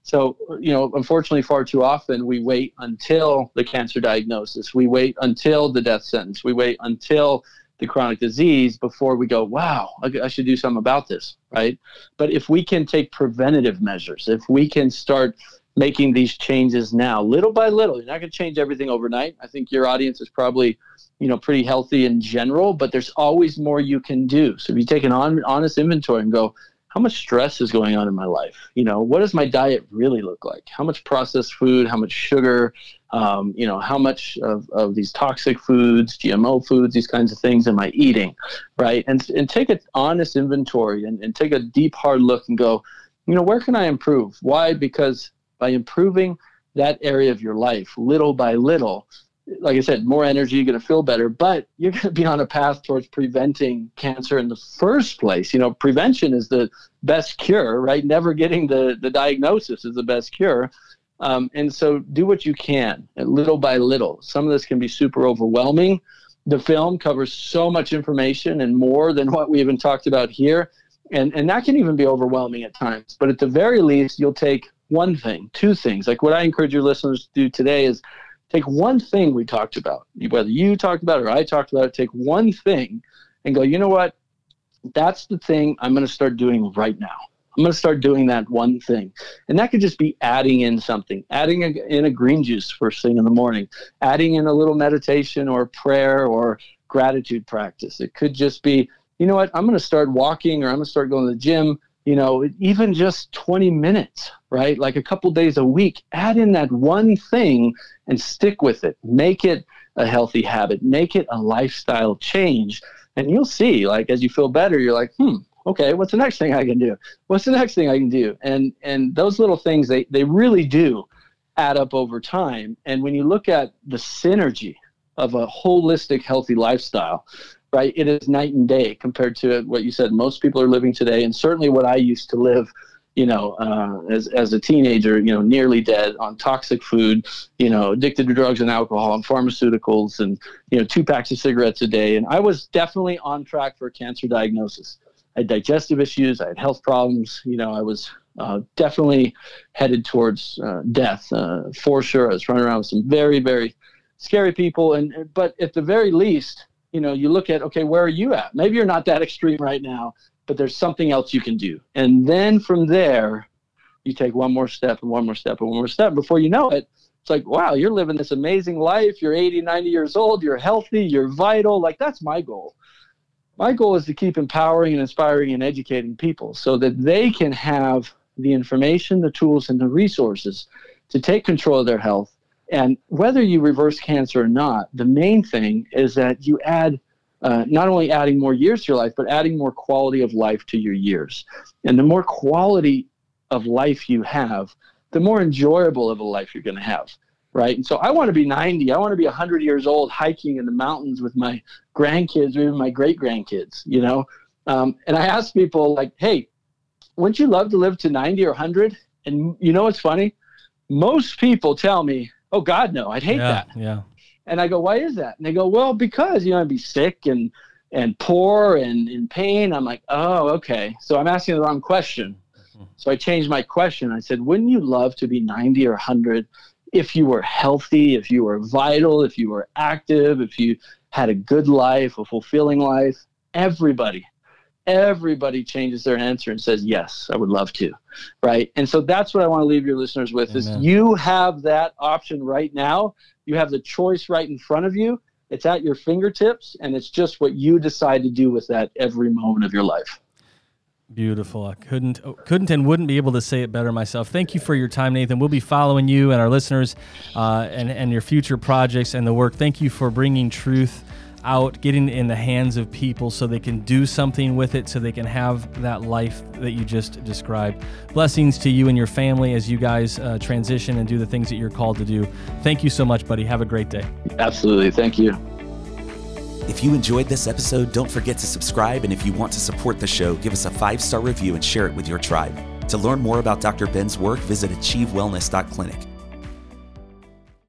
So, you know, unfortunately, far too often we wait until the cancer diagnosis. We wait until the death sentence. We wait until the chronic disease before we go, wow, I, I should do something about this, right? But if we can take preventative measures, if we can start making these changes now, little by little. You're not going to change everything overnight. I think your audience is probably, you know, pretty healthy in general, but there's always more you can do. So if you take an on, honest inventory and go, how much stress is going on in my life? You know, what does my diet really look like? How much processed food? How much sugar? Um, you know, how much of, of these toxic foods, G M O foods, these kinds of things am I eating, right? And and take an honest inventory and, and take a deep, hard look and go, you know, where can I improve? Why? Because by improving that area of your life, little by little, like I said, more energy, you're going to feel better, but you're going to be on a path towards preventing cancer in the first place. You know, prevention is the best cure, right? Never getting the, the diagnosis is the best cure. Um, and so do what you can, and little by little. Some of this can be super overwhelming. The film covers so much information and more than what we even talked about here. And, and that can even be overwhelming at times. But at the very least, you'll take one thing, two things. Like what I encourage your listeners to do today is take one thing we talked about, whether you talked about it or I talked about it, take one thing and go, you know what? That's the thing I'm going to start doing right now. I'm going to start doing that one thing. And that could just be adding in something, adding in a green juice first thing in the morning, adding in a little meditation or prayer or gratitude practice. It could just be, you know what? I'm going to start walking, or I'm going to start going to the gym. You know, even just twenty minutes, right? Like a couple days a week, add in that one thing and stick with it. Make it a healthy habit. Make it a lifestyle change. And you'll see, like, as you feel better, you're like, hmm, okay, what's the next thing I can do? What's the next thing I can do? And and those little things, they, they really do add up over time. And when you look at the synergy of a holistic, healthy lifestyle, right, it is night and day compared to what you said most people are living today, and certainly what I used to live, you know, uh, as as a teenager, you know, nearly dead on toxic food, you know, addicted to drugs and alcohol and pharmaceuticals, and, you know, two packs of cigarettes a day. And I was definitely on track for a cancer diagnosis. I had digestive issues. I had health problems. You know, I was uh, definitely headed towards uh, death uh, for sure. I was running around with some very, very scary people. And but at the very least, you know, you look at, okay, where are you at? Maybe you're not that extreme right now, but there's something else you can do. And then from there, you take one more step and one more step and one more step. Before you know it, it's like, wow, you're living this amazing life. You're eighty, ninety years old. You're healthy. You're vital. Like, that's my goal. My goal is to keep empowering and inspiring and educating people so that they can have the information, the tools, and the resources to take control of their health. And whether you reverse cancer or not, the main thing is that you add, uh, not only adding more years to your life, but adding more quality of life to your years. And the more quality of life you have, the more enjoyable of a life you're going to have, right? And so I want to be ninety. I want to be one hundred years old hiking in the mountains with my grandkids or even my great-grandkids, you know? Um, and I ask people, like, hey, wouldn't you love to live to ninety or one hundred? And you know what's funny? Most people tell me, oh, God, no, I'd hate yeah, that. Yeah. And I go, why is that? And they go, well, because, you know, I'd be sick and, and poor and in pain. I'm like, oh, okay. So I'm asking the wrong question. Mm-hmm. So I changed my question. I said, wouldn't you love to be ninety or one hundred if you were healthy, if you were vital, if you were active, if you had a good life, a fulfilling life? Everybody, everybody changes their answer and says, yes, I would love to. Right. And so that's what I want to leave your listeners with. Amen. Is you have that option right now. You have the choice right in front of you. It's at your fingertips, and it's just what you decide to do with that every moment of your life. Beautiful. I couldn't, couldn't and wouldn't be able to say it better myself. Thank you for your time, Nathan. We'll be following you and our listeners uh, and, and your future projects and the work. Thank you for bringing truth out, getting in the hands of people so they can do something with it, so they can have that life that you just described. Blessings to you and your family as you guys uh, transition and do the things that you're called to do. Thank you so much, buddy. Have a great day. Absolutely. Thank you. If you enjoyed this episode, don't forget to subscribe, and if you want to support the show, give us a five-star review and share it with your tribe. To learn more about Doctor Ben's work, visit achieve wellness dot clinic.